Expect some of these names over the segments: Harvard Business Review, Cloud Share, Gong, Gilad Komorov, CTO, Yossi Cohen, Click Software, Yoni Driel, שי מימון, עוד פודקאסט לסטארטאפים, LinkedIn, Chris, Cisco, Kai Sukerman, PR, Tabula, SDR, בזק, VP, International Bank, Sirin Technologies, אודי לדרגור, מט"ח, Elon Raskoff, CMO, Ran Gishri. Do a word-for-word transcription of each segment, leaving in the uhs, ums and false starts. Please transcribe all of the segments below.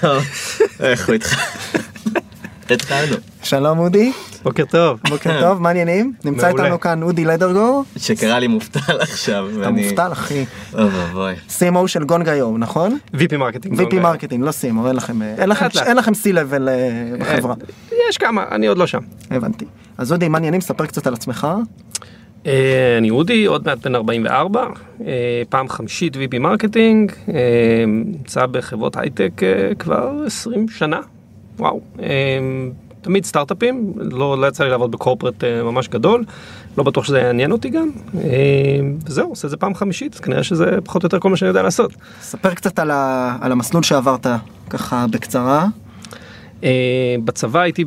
טוב, איך הוא איתך? התחלנו. שלום אודי. בוקר טוב. בוקר טוב, מה עניינים? נמצא איתנו כאן אודי לדרגור. שקרא לי מובטל עכשיו. אתה מובטל אחי. סי אם או של גונג היום, נכון? וי פי מרקטינג. וי פי מרקטינג, לא סי אם או, אין לכם סי-לבל בחברה. יש כמה, אני עוד לא שם. הבנתי. אז אודי, מה עניינים? ספר קצת על עצמך. אני אודי, עוד מעט בן ארבעים וארבע, פעם חמישית וי פי מרקטינג, נמצא בחברות הייטק כבר עשרים שנה, וואו, תמיד סטארט-אפים, לא יצא לי לעבוד בקורפרט ממש גדול, לא בטוח שזה יעניין אותי גם, וזהו, עושה זה פעם חמישית, כנראה שזה פחות או יותר כל מה שאני יודע לעשות. ספר קצת על המסלול שעברת ככה בקצרה. בצבא הייתי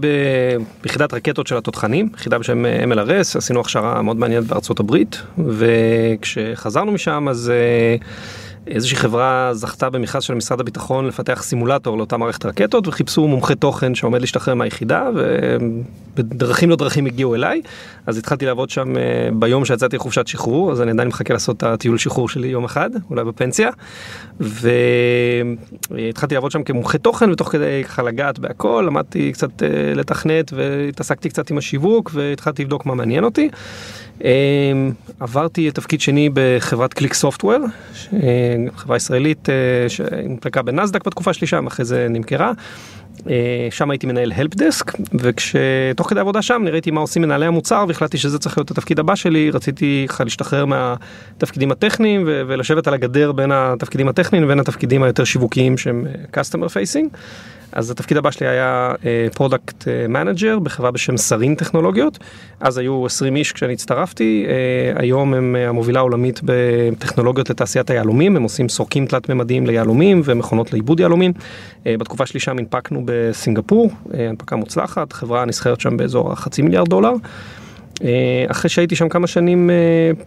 ביחידת רקטות של התותחנים, יחידה בשם אם אל אר אס, עשינו הכשרה מאוד מעניינת בארצות הברית, וכשחזרנו משם אז איזושהי חברה זכתה במכרז של משרד הביטחון לפתח סימולטור לאותה מערכת רקטות, וחיפשו מומחה תוכן שעומד להשתחרר מהיחידה, ובדרכים לא דרכים הגיעו אליי, אז התחלתי לעבוד שם ביום שיצאתי לחופשת שחרור, אז אני עדיין מחכה לעשות את הטיול שחרור שלי יום אחד, אולי בפנסיה, והתחלתי לעבוד שם כמומחה תוכן, ותוך כדי חלגת בהכל, למדתי קצת לתכנת, והתעסקתי קצת עם השיווק, והתחלתי לבדוק מה מעניין אותי. עברתי לתפקיד שני בחברת קליק סופטוור, חברה ישראלית שנמכרה בנזדק בתקופה שלי שם, אחרי זה נמכרה. שם הייתי מנהל הלפ דסק, וכשתוך כדי עבודה שם נראיתי מה עושים מנהלי המוצר, והחלטתי שזה צריך להיות התפקיד הבא שלי, רציתי להשתחרר מהתפקידים הטכניים, ולשבת על הגדר בין התפקידים הטכניים ובין התפקידים היותר שיווקיים שהם customer facing. אז התפקיד הבא שלי היה פרודקט מנג'ר בחברה בשם סרין טכנולוגיות, אז היו עשרים איש כשאני הצטרפתי, היום הם המובילה העולמית בטכנולוגיות לתעשיית היעלומים, הם עושים סורקים תלת-ממדיים ליעלומים ומכונות לעיבוד יעלומים, בתקופה שלי שם הנפקנו בסינגפור, הנפקה מוצלחת, חברה נסחרת שם באזור החצי מיליארד דולר, אחרי שהייתי שם כמה שנים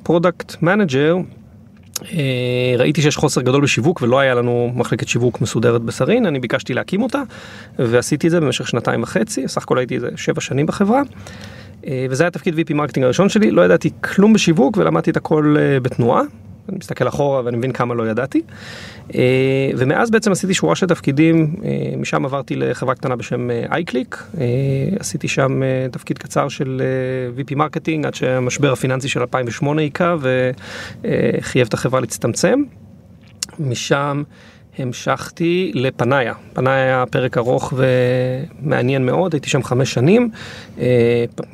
פרודקט מנג'ר, ראיתי שיש חוסר גדול בשיווק ולא היה לנו מחלקת שיווק מסודרת בסרין, אני ביקשתי להקים אותה ועשיתי את זה במשך שנתיים וחצי, סך הכל הייתי שבע שנים בחברה, וזה היה תפקיד וי פי מרקטינג הראשון שלי, לא ידעתי כלום בשיווק ולמדתי את הכל בתנועה, אני מסתכל אחורה ואני מבין כמה לא ידעתי, ומאז בעצם עשיתי שורה של תפקידים, משם עברתי לחברה קטנה בשם אייקליק, עשיתי שם תפקיד קצר של וי פי מרקטינג, עד שהמשבר הפיננסי של אלפיים ושמונה היקה, וחייב את החברה להצטמצם, משם המשכתי לפניה, פניה היה פרק ארוך ומעניין מאוד, הייתי שם חמש שנים,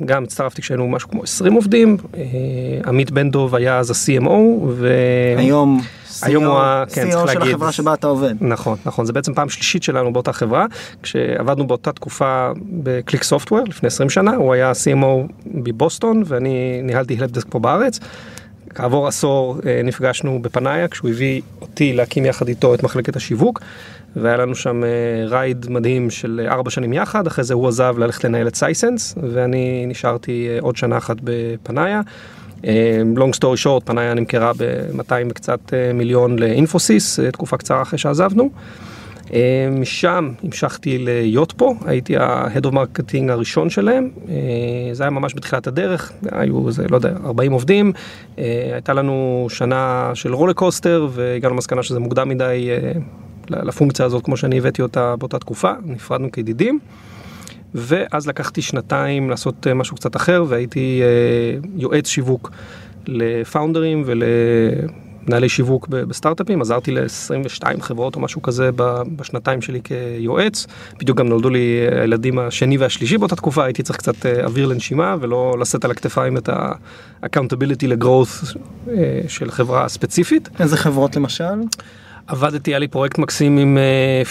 גם הצטרפתי כשהיינו משהו כמו עשרים עובדים, עמית בנדוב היה אז ה-סי אם או, היום סי אי או של החברה שבה אתה עובד. נכון, נכון, זה בעצם פעם שלישית שלנו באותה חברה, כשעבדנו באותה תקופה בקליק סופטוור לפני עשרים שנה, הוא היה סי אם או בבוסטון ואני ניהלתי הלפ דסק פה בארץ, כעבור עשור נפגשנו בפניה, כשהוא הביא אותי להקים יחד איתו את מחלקת השיווק, והיה לנו שם רייד מדהים של ארבע שנים יחד, אחרי זה הוא עזב ללכת לנהל את סייסנס, ואני נשארתי עוד שנה אחת בפניה, long story short, פניה נמכרה ב-מאתיים וקצת מיליון לאינפוסיס, תקופה קצרה אחרי שעזבנו, משם המשכתי להיות פה, הייתי ה-Head of Marketing הראשון שלהם, זה היה ממש בתחילת הדרך, היו, זה, לא יודע, ארבעים עובדים, הייתה לנו שנה של רולר קוסטר, והגענו למסקנה שזה מוקדם מדי לפונקציה הזאת, כמו שאני הבאתי אותה באותה תקופה, נפרדנו כידידים, ואז לקחתי שנתיים לעשות משהו קצת אחר, והייתי יועץ שיווק לפאונדרים ול... מנהלי שיווק בסטארט-אפים, עזרתי ל-עשרים ושתיים חברות או משהו כזה בשנתיים שלי כיועץ, בדיוק גם נולדו לי הילדים השני והשלישי באותה תקופה, הייתי צריך קצת אוויר לנשימה ולא לשאת על הכתפיים את ה-accountability לגרוס של חברה ספציפית. איזה חברות למשל? עבדתי, היה לי פרויקט מקסים עם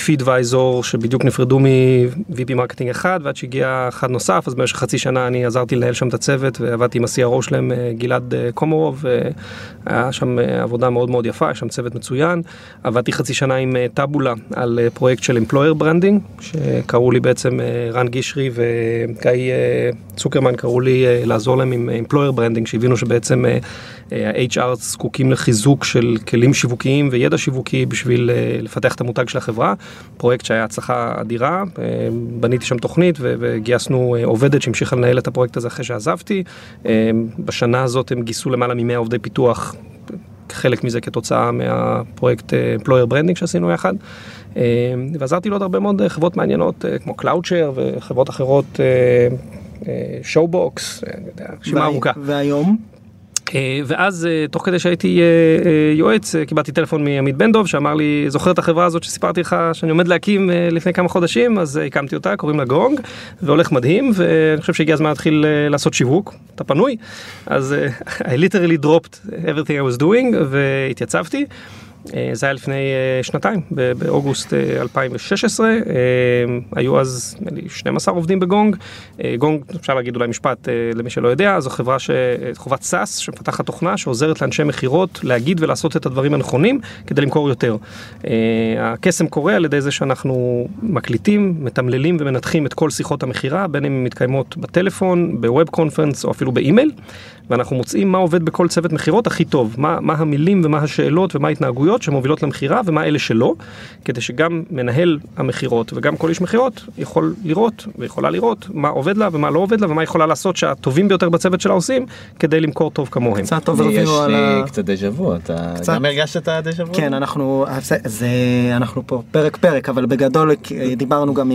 FeedVisor, שבדיוק נפרדו מ-וי פי מרקטינג אחד, ועד שהגיע אחד נוסף, אז במשך חצי שנה אני עזרתי לנהל שם את הצוות, ועבדתי עם ה-סי אר או שלהם, גלעד קומורוב, היה שם עבודה מאוד מאוד יפה, היה שם צוות מצוין, עבדתי חצי שנה עם טאבולה, על פרויקט של Employer Branding, שקראו לי בעצם רן גישרי וקאי סוקרמן, קראו לי לעזור להם עם Employer Branding, שהבינו שבעצם ה-אייץ' אר זקוקים לחיזוק של כלים שיווקיים וידע שיווקי בשביל לפתח את המותג של החברה, פרויקט שהיה הצלחה אדירה, בניתי שם תוכנית וגייסנו עובדת שהמשיכה לנהל את הפרויקט הזה אחרי שעזבתי, בשנה הזאת הם גייסו למעלה ממאה עובדי פיתוח, חלק מזה כתוצאה מהפרויקט Employer Branding שעשינו יחד, ועזרתי לו עוד הרבה מאוד חברות מעניינות, כמו Cloud Share וחברות אחרות, ShowBox, רשימה ארוכה. והיום? ואז תוך כדי שהייתי יועץ, קיבלתי טלפון מעמית בנדוב, שאמר לי, זוכר את החברה הזאת שסיפרתי לך, שאני עומד להקים לפני כמה חודשים, אז הקמתי אותה, קוראים לה גונג, והולך מדהים, ואני חושב שהגיע הזמן להתחיל לעשות שיווק, אתה פנוי, אז I literally dropped everything I was doing, והתייצבתי, זה היה לפני שנתיים, באוגוסט אלפיים ושש עשרה, היו אז שנים עשר עובדים בגונג, גונג, אפשר להגיד אולי משפט למי שלא יודע, זו חברה, חובת סאס, שמפתחת תוכנה, שעוזרת לאנשי מכירות, להגיד ולעשות את הדברים הנכונים, כדי למכור יותר. הקסם קורה על ידי זה שאנחנו מקליטים, מתמללים ומנתחים את כל שיחות המכירה, בין אם הן מתקיימות בטלפון, בווב קונפרנס או אפילו באימייל, ואנחנו מוצאים מה עובד בכל צוות מכירות הכי טוב, מה, מה המילים ומה השאלות ומה ההתנהגויות שמובילות למחירה ומה אלה שלא, כדי שגם מנהל המחירות וגם כל איש מחירות יכול לראות ויכולה לראות מה עובד לה ומה לא עובד לה ומה יכולה לעשות שהטובים ביותר בצוות שלה עושים כדי למכור טוב כמוהם. קצת טוב רביעו על ה... יש לי קצת דז'בו, אתה גם הרגשת את הדז'בו? כן, אנחנו פה פרק פרק, אבל בגדול דיברנו גם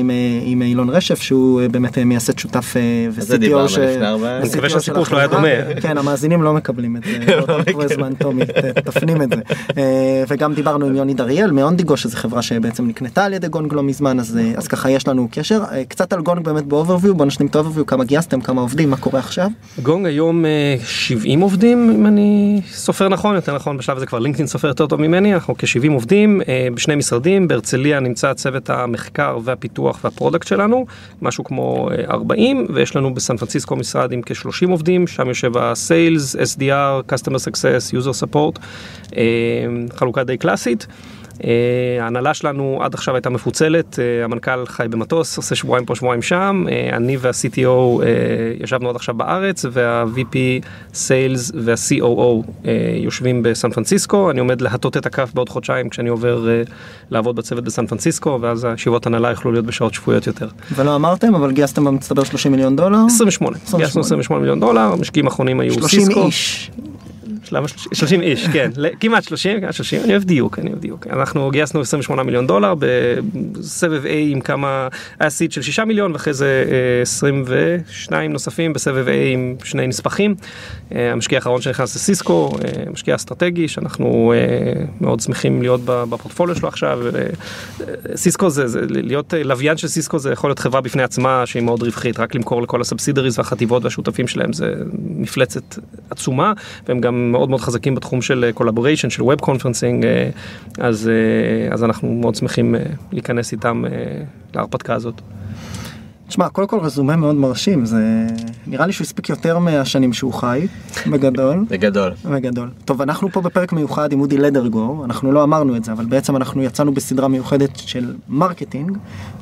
עם אילון רשף שהוא באמת מייסד שותף ו-סי טי או ש... אני מקווה שהסיפור לא היה דומה. כן, המאזינים לא מקבלים את זה. וגם דיברנו עם יוני דריאל, מאונדיגו, שזו חברה שבעצם נקנתה על ידי גונג לא מזמן, אז, אז ככה יש לנו קשר. קצת על גונג באמת באוברוויו, בוא נשלים את האוברוויו, כמה גייסתם, כמה עובדים, מה קורה עכשיו? גונג היום שבעים עובדים, אם אני סופר נכון, יותר נכון, בשלב הזה כבר לינקדאין סופר יותר טוב ממני, אנחנו כ-שבעים עובדים, בשני משרדים, בהרצליה נמצא צוות המחקר והפיתוח והפרודקט שלנו, משהו כמו ארבעים, ויש לנו בסן פרנסיסקו משרד עם כ-שלושים עובדים, שם יושב הסיילס, אס די אר, Customer Success, User Support, חלוקה די קלאסית. ההנהלה שלנו עד עכשיו הייתה מפוצלת, המנכ"ל חי במטוס, עושה שבועיים פה שבועיים שם, אני וה-סי טי או ישבנו עד עכשיו בארץ, וה-וי פי Sales וה-סי או או יושבים בסן פרנסיסקו, אני עומד להטות את הכף בעוד חודשיים כשאני עובר לעבוד בצוות בסן פרנסיסקו, ואז הישיבות הנהלה יוכלו להיות בשעות שפויות יותר. ולא אמרתם, אבל גייסתם במצטבר שלושים מיליון דולר? עשרים ושמונה, גייסנו עשרים ושמונה מיליון דולר, המשקיעים האחרונים היו סיסקו. שלושים איש. שלושים איש, כן, כמעט שלושים, אני אוהב דיוק, אני אוהב דיוק. אנחנו גייסנו עשרים ושמונה מיליון דולר בסבב A עם כמה, היה סיד של שישה מיליון, ואחרי זה עשרים ושניים נוספים בסבב A עם שני נספחים. המשקיע האחרון שנכנס לסיסקו, משקיע אסטרטגי, שאנחנו מאוד שמחים להיות בפורטפוליו שלו עכשיו. סיסקו זה, להיות לוויין של סיסקו זה יכול להיות חברה בפני עצמה שהיא מאוד רווחית, רק למכור לכל הסאבסידריז והחטיבות והשותפים שלהם, זה מפלצת עצומה, והם גם מאוד מאוד חזקים בתחום של collaboration, של web conferencing, אז, אז אנחנו מאוד שמחים להיכנס איתם להרפתקה הזאת. תשמע, קודם כל רזומה מאוד מרשים, זה נראה לי שהוא הספיק יותר מהשנים שהוא חי, בגדול. בגדול. בגדול. טוב, אנחנו פה בפרק מיוחד עם אודי לדרגור, אנחנו לא אמרנו את זה, אבל בעצם אנחנו יצאנו בסדרה מיוחדת של מרקטינג,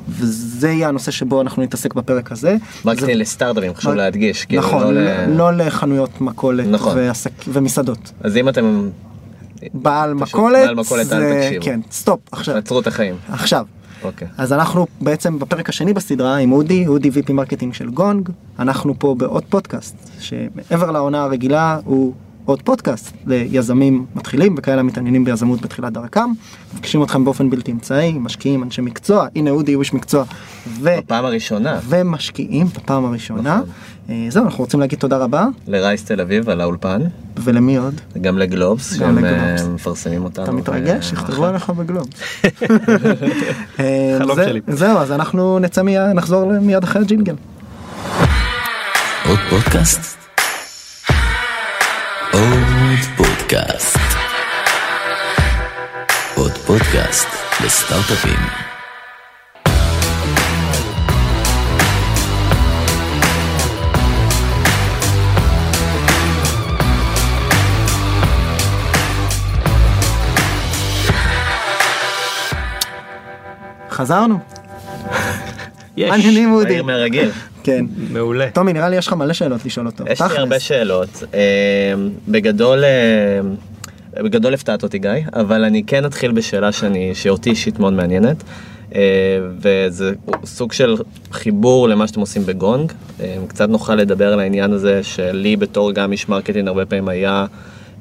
וזה יהיה הנושא שבו אנחנו נתעסק בפרק הזה. מרקטינג זה... לסטארטאפים, חשוב מ... להדגיש. נכון, לא, ל... לא לחנויות מקולת נכון. ועסק... ומסעדות. אז אם אתם... בעל מקולת, בעל מקולת זה... אל תקשיבו. כן, סטופ, עכשיו. עצרו את החיים. עכשיו. Okay. אז אנחנו בעצם בפרק השני בסדרה עם אודי, אודי וי פי מרקטינג של גונג, אנחנו פה בעוד פודקאסט, שמעבר לעונה הרגילה הוא עוד פודקאסט ליזמים מתחילים וכאלה מתעניינים ביזמות בתחילת דרכם, מבקשים אתכם באופן בלתי אמצעי, משקיעים, אנשי מקצוע, הנה אודי הוא איש מקצוע, ו... בפעם הראשונה. ומשקיעים בפעם הראשונה. זהו, אנחנו רוצים להגיד תודה רבה. לרייס תל אביב על האולפן. ולמי עוד? גם לגלובס, גם לגלובס. מפרסמים אותנו. אתה מתרגש? יכתבו עליך בגלובס. חלום שלי. זהו, אז אנחנו נצא מיד, נחזור מיד אחרי הג'ינגל. עוד פודקאסט. עוד פודקאסט. עוד פודקאסט לסטארט-אפים. חזרנו. יש. מעניינים אודי. מהיר מהרגיל. כן. מעולה. תומי, נראה לי יש לך מלא שאלות לשאול אותו. יש לי הרבה שאלות. בגדול, בגדול הפתעת אותי גיא, אבל אני כן אתחיל בשאלה שאותי אישית מאוד מעניינת, וזה סוג של חיבור למה שאתם עושים בגונג. קצת נוכל לדבר על העניין הזה שלי בתור גם איש מרקטינג הרבה פעמים היה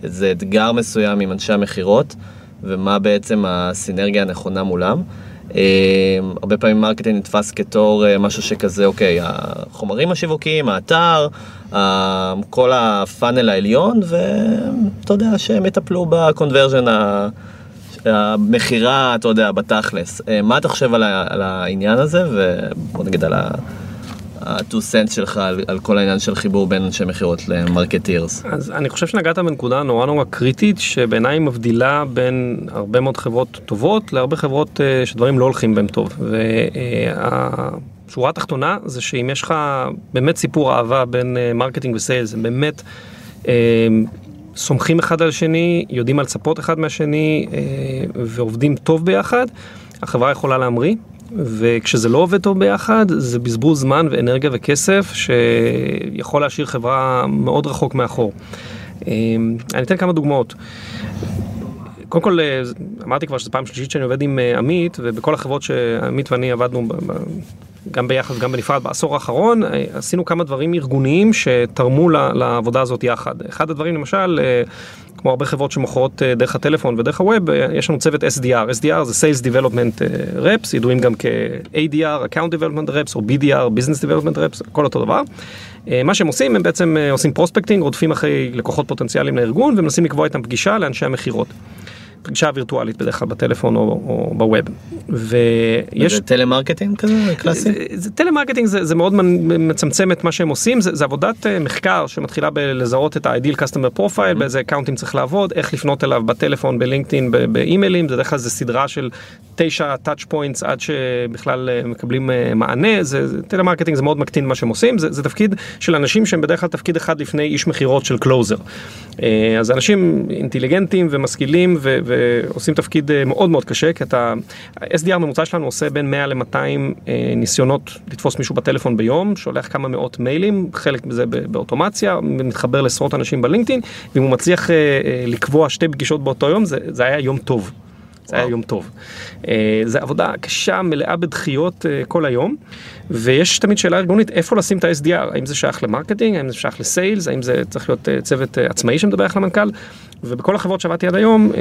איזה אתגר מסוים עם אנשי המכירות, ומה בעצם הסינרגיה הנכונה מולם. הרבה פעמים מרקטינג נתפס כתור משהו שכזה, אוקיי, החומרים השיווקים, האתר, כל הפאנל העליון, ואתה יודע שהם יטפלו בקונברז'ן, המחירה, אתה יודע, בתכלס. מה אתה חושב על העניין הזה, ובוא נגיד על ה... ה-two cents שלך על, על כל העניין של חיבור בין אנשי מחירות למרקטירס. אז אני חושב שנגעת בנקודה נורא נורא קריטית, שבעיניי מבדילה בין הרבה מאוד חברות טובות, להרבה חברות שדברים לא הולכים בהם טוב. והשורה התחתונה זה שאם יש לך באמת סיפור אהבה בין מרקטינג וסיילס, הם באמת סומכים אחד על שני, יודעים על צפות אחד מהשני, ועובדים טוב ביחד, החברה יכולה להמריא. וכשזה לא עובד טוב ביחד, זה בזבוז זמן ואנרגיה וכסף שיכול להשאיר חברה מאוד רחוק מאחור. אני אתן כמה דוגמאות. קודם כל, אמרתי כבר שזו פעם שלישית שאני עובד עם עמית, ובכל החברות שעמית ואני עבדנו גם ביחד וגם בנפרד בעשור האחרון, עשינו כמה דברים ארגוניים שתרמו לעבודה הזאת יחד. אחד הדברים, למשל, כמו הרבה חברות שמוכרות דרך הטלפון ודרך הווב, יש לנו צוות S D R. S D R זה Sales Development Reps, ידועים גם כ-A D R, Account Development Reps, או B D R, Business Development Reps, כל אותו דבר. מה שהם עושים, הם בעצם עושים פרוספקטינג, רודפים אחרי לקוחות פוטנציאליים לארגון, ומנסים לקבוע איתם פגישה לאנשי המכירות. פגישה וירטואלית בדרך כלל בטלפון או, או בווב. ויש... זה טלמרקטינג כזה, קלאסי? זה, זה, טלמרקטינג זה, זה מאוד מצמצם את מה שהם עושים, זה, זה עבודת מחקר שמתחילה בלזהות את ה-ideal customer profile, mm-hmm. באיזה אקאונטים צריך לעבוד, איך לפנות אליו בטלפון, בלינקדאין, באימיילים, בדרך כלל זה סדרה של תשע touch points עד שבכלל מקבלים מענה, זה, טלמרקטינג זה מאוד מקטין מה שהם עושים, זה, זה תפקיד של אנשים שהם בדרך כלל תפקיד אחד לפני איש מחירות של קלוזר. אז אנשים אינטליגנטים ומשכילים ו- ועושים תפקיד מאוד מאוד קשה, כי אתה, ה-S D R ממוצע שלנו עושה בין מאה ל-מאתיים ניסיונות לתפוס מישהו בטלפון ביום, שולח כמה מאות מיילים, חלק מזה באוטומציה, מתחבר לעשרות אנשים בלינקדאין, ואם הוא מצליח לקבוע שתי פגישות באותו יום, זה, זה היה יום טוב. זה היה יום טוב. זה עבודה קשה, מלאה בדחיות כל היום, ויש תמיד שאלה ארגונית, איפה לשים את ה-S D R? האם זה שייך למרקטינג? האם זה שייך לסיילס? האם זה צריך להיות צוות עצמאי שמדווח למנכ"ל? ובכל החברות שעבדתי עד היום,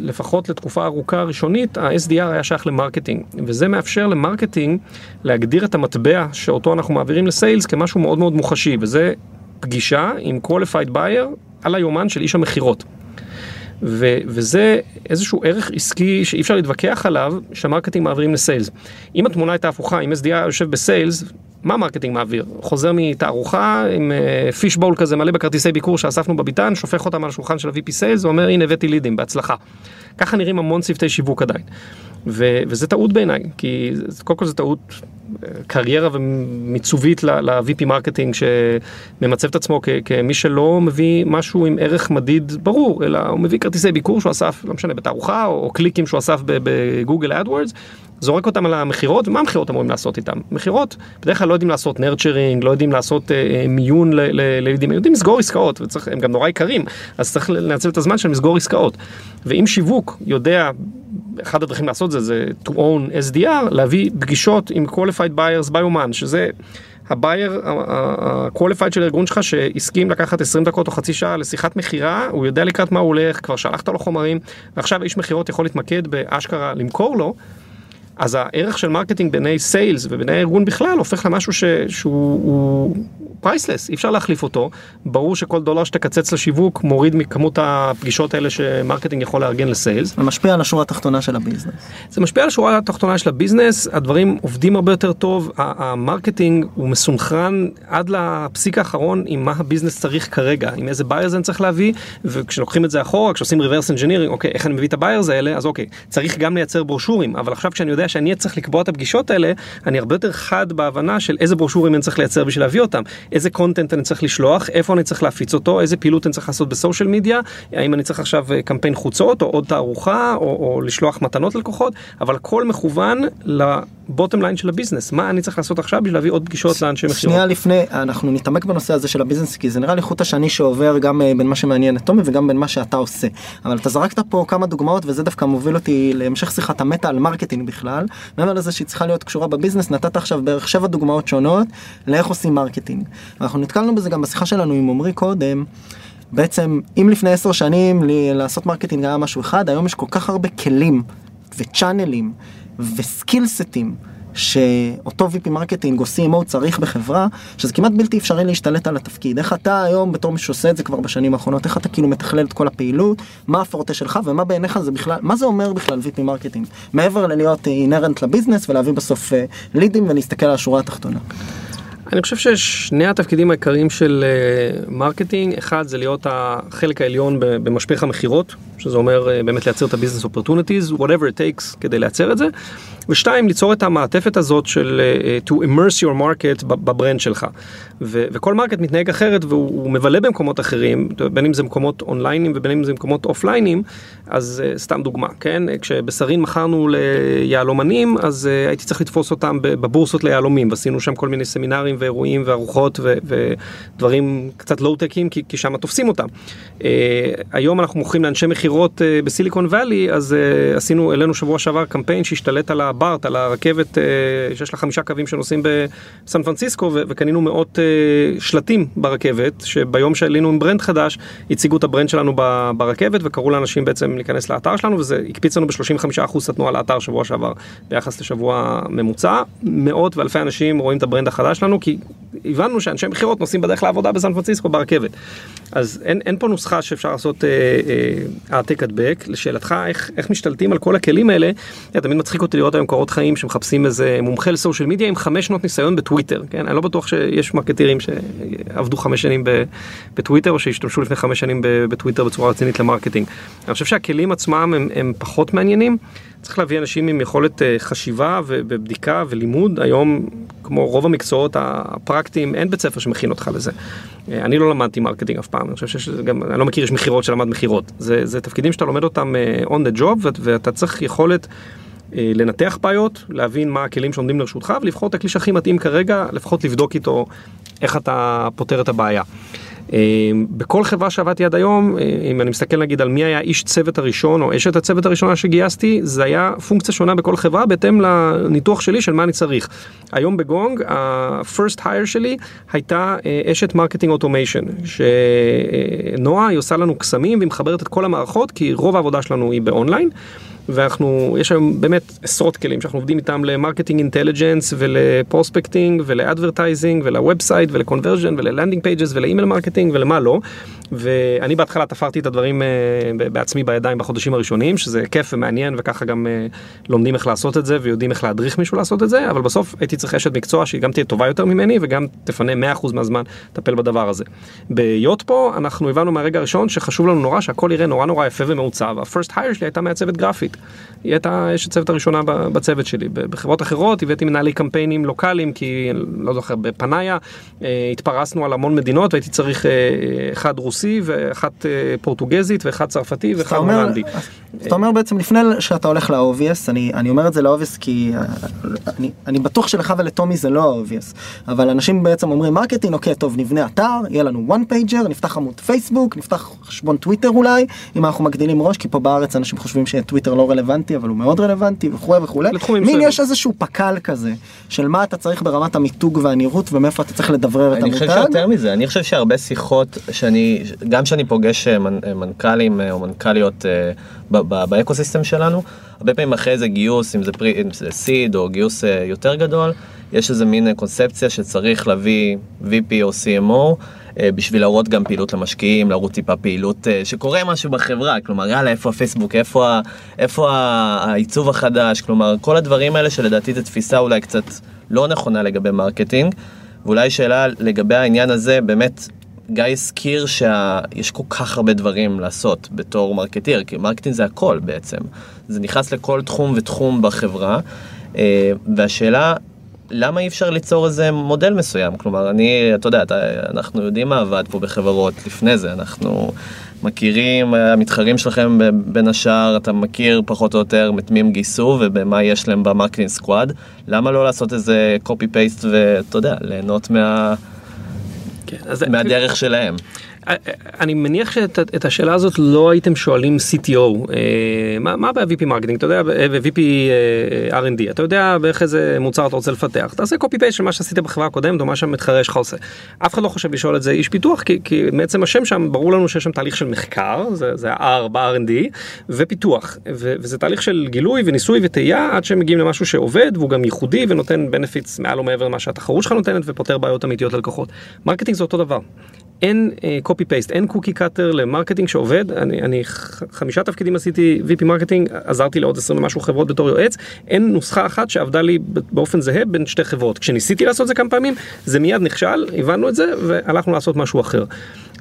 לפחות לתקופה ארוכה ראשונית, ה-S D R היה שייך למרקטינג, וזה מאפשר למרקטינג להגדיר את המטבע שאותו אנחנו מעבירים לסיילס כמשהו מאוד מאוד מוחשי, וזה פגישה עם qualified buyer על היומן של איש המכירות. ו- וזה איזשהו ערך עסקי שאי אפשר להתווכח עליו, שהמרקטינג מעבירים לסיילס. אם התמונה הייתה הפוכה, אם S D R יושב בסיילס, מה המרקטינג מעביר? חוזר מתערוכה עם פישבול כזה מלא בכרטיסי ביקור שאספנו בביתן, שופך אותם על השולחן של ה-V P סיילס, ואומר, הנה הבאתי לידים, בהצלחה. ככה נראים המון צוותי שיווק עדיין. ו- וזה טעות בעיניי, כי קודם כל זה טעות קריירה ומצובית ל-V P מרקטינג שממצב את עצמו כ- כמי שלא מביא משהו עם ערך מדיד ברור, אלא הוא מביא כרטיסי ביקור שהוא אסף, לא משנה, בתערוכה, או קליקים שהוא אסף בגוגל AdWords, זורק אותם על המחירות, ומה המחירות אמורים לעשות איתם? מחירות, בדרך כלל לא יודעים לעשות נרצ'רינג, לא יודעים לעשות מיון לילדים, יודעים לסגור עסקאות, והם גם נורא עיקרים, אז צריך לנצל את הזמן של לסגור עסקאות. ואם שיווק יודע, אחד הדרכים לעשות זה, זה to own S D R, להביא פגישות עם qualified buyers by human, שזה הבייר ה-qualified של הארגון שלך, שהסכים לקחת עשרים דקות או חצי שעה לשיחת מחירה, הוא יודע לקראת מה הוא הולך, כבר שלחת לו חומרים, ועכשיו איש מחירות יכול להתמקד באשכרה למכור לו, אז הערך של מרקטינג ביני סיילס וביני הארגון בכלל הופך למשהו ש... שהוא פרייסלס, אי אפשר להחליף אותו. ברור שכל דולר שתקצץ לשיווק מוריד מכמות הפגישות האלה שמרקטינג יכול לארגן לסיילס. זה משפיע על השורה התחתונה של הביזנס. זה משפיע על השורה התחתונה של הביזנס, הדברים עובדים הרבה יותר טוב, המרקטינג הוא מסונכרן עד לפסיק האחרון עם מה הביזנס צריך כרגע, עם איזה בייר זה אני צריך להביא, וכשלוקחים את זה אחורה, כשעושים reverse engineering, אוקיי, איך אני מביא את הבייר זה האלה, אז אוקיי, צריך גם לייצר ברושורים, אבל עכשיו כשאני יודע שאני צריך לקבוע את הפגישות האלה, אני הרבה יותר חד בהבנה של איזה ברושורים אני צריך לייצר בשביל להביא אותם, איזה קונטנט אני צריך לשלוח, איפה אני צריך להפיץ אותו, איזה פעילות אני צריך לעשות בסושיאל מדיה, האם אני צריך עכשיו קמפיין חוצות, או עוד תערוכה, או, או לשלוח מתנות ללקוחות, אבל הכל מכוון לבוטם ליין של הביזנס, מה אני צריך לעשות עכשיו בשביל להביא עוד פגישות לאנשי מחירות. שנייה לפני, אנחנו נתעמק בנושא הזה של הביזנס, כי זה נראה לי חוט השני שעובר גם בין מה שמעניין את תומי וגם בין מה שאתה עושה. אבל אתה זרקת פה כמה דוגמאות, וזה דווקא מוביל אותי להמשך שיחת המטה על מרקטינג בכלל. מעבר לזה שהיא צריכה להיות קשורה בביזנס, נתת עכשיו בערך שבע דוגמאות שונות לאיך עושים מרקטינג. אנחנו נתקלנו בזה גם בשיחה שלנו עם עומרי קודם, בעצם אם לפני עשר שנים לעשות מרקטינג היה משהו אחד, היום יש כל כך הרבה כלים וצ'אנלים וסקילסטים שאותו וי פי מרקטינג או סי אם או צריך בחברה, שזה כמעט בלתי אפשרי להשתלט על התפקיד. איך אתה היום, בתור מי שעושה את זה כבר בשנים האחרונות, איך אתה כאילו מתכלל את כל הפעילות, מה הפורטה שלך ומה בעיניך זה בכלל, מה זה אומר בכלל וי פי מרקטינג? מעבר ללהיות אינרנט לביזנס ולהביא בסוף לידים ולהסתכל על השורה התחתונה. אני חושב ששני התפקידים העיקריים של מרקטינג, אחד זה להיות החלק העליון במשפך המחירות, שזה אומר באמת לייצר את הביזנס אופרטוניטיז, whatever it takes כדי לייצר את זה, ושתיים, ליצור את המעטפת הזאת של to immerse your market בברנד שלך. ו- וכל מרקט מתנהג אחרת, והוא מבלה במקומות אחרים, בין אם זה מקומות אונליינים ובין אם זה מקומות אופליינים, אז uh, סתם דוגמה, כן? כשבשרין מכרנו ליהלומנים, אז uh, הייתי צריך לתפוס אותם בבורסות ליהלומים, ועשינו שם כל מיני סמינרים ואירועים וארוחות ו- ודברים קצת לואו-טקים, כי-, כי שם תופסים אותם. Uh, היום אנחנו מוכרים לאנשי מחירות uh, בסיליקון ואלי, אז uh, עשינו אלינו שבוע שעבר קמפיין שהשתלט על הברט, על הרכבת, uh, שיש לה חמישה קווים שנוסעים בסן פרנסיסקו, ו- וקנינו מאות שלטים ברכבת, שביום שעלינו עם ברנד חדש, הציגו את הברנד שלנו ברכבת, וקראו לאנשים בעצם להיכנס לאתר שלנו, וזה הקפיץ לנו ב-שלושים וחמישה אחוז התנועה לאתר שבוע שעבר, ביחס לשבוע ממוצע. מאות ואלפי אנשים רואים את הברנד החדש שלנו, כי הבנו שאנשי מחירות נוסעים בדרך לעבודה בסן פרנסיסקו ברכבת. אז אין, אין פה נוסחה שאפשר לעשות העתק הדבק. לשאלתך, איך, איך משתלטים על כל הכלים האלה? תמיד מצחיק אותי לראות היום קורות חיים שמחפשים איזה מומחה לסושיאל מדיה עם חמש שנות ניסיון בטוויטר, כן? אני לא בטוח שיש מרקטרים שעבדו חמש שנים בטוויטר, או שהשתמשו לפני חמש שנים בטוויטר בצורה רצינית למרקטינג. אני חושב שהכלים עצמם הם, הם פחות מעניינים. צריך להביא אנשים עם יכולת חשיבה ובדיקה ולימוד. היום, כמו רוב המקצועות הפרקטיים, אין בית ספר שמכין אותך לזה. אני לא למדתי מרקטינג אף פעם. אני חושב שזה גם, אני לא מכיר יש מחירות שלמד מחירות. זה, זה תפקידים שאתה לומד אותם on the job, ואתה צריך יכולת לנתח בעיות, להבין מה הכלים שעומדים לרשותך, ולבחור את הכלי שהכי מתאים כרגע, לפחות לבדוק איתו איך אתה פותר את הבעיה. בכל חברה שעבדתי עד היום, אם אני מסתכל נגיד על מי היה איש צוות הראשון, או אשת הצוות הראשונה שגייסתי, זה היה פונקציה שונה בכל חברה, בהתאם לניתוח שלי של מה אני צריך. היום בגונג, ה-first hire שלי הייתה אשת מרקטינג אוטומיישן, שנועה היא עושה לנו קסמים, והיא מחברת את כל המערכות, כי רוב העבודה שלנו היא באונליין, ואנחנו, יש היום באמת עשרות כלים שאנחנו עובדים איתם למרקטינג אינטליג'נס ולפרוספקטינג ולאדברטייזינג ולוובסייט ולקונברז'ן וללנדינג פייג'ס ולאימייל מרקטינג ולמה לא. ואני בהתחלה תפרתי את הדברים בעצמי בידיים בחודשים הראשונים, שזה כיף ומעניין, וככה גם לומדים איך לעשות את זה ויודעים איך להדריך מישהו לעשות את זה, אבל בסוף הייתי צריך אשת מקצוע שהיא גם תהיה טובה יותר ממני וגם תפנה מאה אחוז מהזמן לטפל בדבר הזה. ביות פה אנחנו הבנו מהרגע הראשון שחשוב לנו נורא שהכל יראה נורא נורא יפה ומעוצב. ה-first hire שלי הייתה מעצבת גרפית. היא הייתה אשת צוות הראשונה בצוות שלי. בחברות אחרות הבאתי מנהלי קמפיינים לוקליים, כי לא זוכר, בפניה התפרסנו על המון מדינות והייתי צריך אחד רוסי ואחת פורטוגזית ואחת צרפתי ואחת הולנדי. אתה אומר בעצם לפני שאתה הולך לאובייס, אני, אני אומר את זה לאובייס כי אני, אני בטוח שלך ולתומי זה לא האובייס, אבל אנשים בעצם אומרים מרקטינג, אוקיי, טוב, נבנה אתר, יהיה לנו וואן פייג'ר, נפתח עמוד פייסבוק, נפתח חשבון טוויטר אולי, אם אנחנו מגדילים ראש, כי פה בארץ אנשים חושבים שטוויטר לא רלוונטי, אבל הוא מאוד רלוונטי וכו' וכו'. מין יש איזשהו פקל כזה, של מה אתה צריך ברמת המיתוג והנראות ומאיפה אתה צריך לדברר את המותג. אני חושב שיותר מזה, אני חושב שהרבה שיחות שאני גם שאני פוגש מנכ"לים או מנכ"ליות באקוסיסטם שלנו, הרבה פעמים אחרי זה גיוס, אם זה סיד או גיוס יותר גדול, יש איזה מין קונספציה שצריך להביא וי פי או סי אם או בשביל להראות גם פעילות למשקיעים, להראות טיפה פעילות שקורה משהו בחברה, כלומר, יאללה, איפה הפייסבוק, איפה, איפה העיצוב החדש, כלומר, כל הדברים האלה שלדעתי את התפיסה אולי קצת לא נכונה לגבי מרקטינג, ואולי שאלה לגבי העניין הזה, באמת, גיא הזכיר שיש כל כך הרבה דברים לעשות בתור מרקטיר, כי מרקטינג זה הכל בעצם. זה נכנס לכל תחום ותחום בחברה, והשאלה, למה אי אפשר ליצור איזה מודל מסוים? כלומר, אני, אתה יודע, אנחנו יודעים מה עבד פה בחברות לפני זה, אנחנו מכירים, המתחרים שלכם בין השאר, אתה מכיר פחות או יותר מתמים גיסו ובמה יש להם במרקטינג סקואד, למה לא לעשות איזה קופי פייסט ואתה יודע, ליהנות מה... מהדרך שלהם. אני מניח שאת השאלה הזאת לא הייתם שואלים סי טי או, מה ב-וי פי מרקטינג, אתה יודע, ב-וי פי אר אנד די, אתה יודע באיך איזה מוצר אתה רוצה לפתח, תעשה copy-paste של מה שעשית בחברה הקודמת, או מה שהמתחרה שלך עושה. אף אחד לא חושב לשאול את זה איש פיתוח, כי בעצם השם שם, ברור לנו שיש שם תהליך של מחקר, זה ה-R ב-אר אנד די, ופיתוח, וזה תהליך של גילוי וניסוי וטעייה, עד שמגיעים למשהו שעובד, והוא גם ייחודי, ונותן benefits מעל ומעבר למה שהתחרות שלך נותנת, ופותר בעיות אמיתיות ללקוחות. מרקטינג זה אותו דבר. אין קופי פייסט, אין קוקי קאטר למרקטינג שעובד, אני, אני חמישה תפקידים עשיתי וי פי מרקטינג, עזרתי לעוד עשרים ומשהו חברות בתור יועץ, אין נוסחה אחת שעבדה לי באופן זהה בין שתי חברות, כשניסיתי לעשות זה כמה פעמים, זה מיד נכשל, הבנו את זה והלכנו לעשות משהו אחר.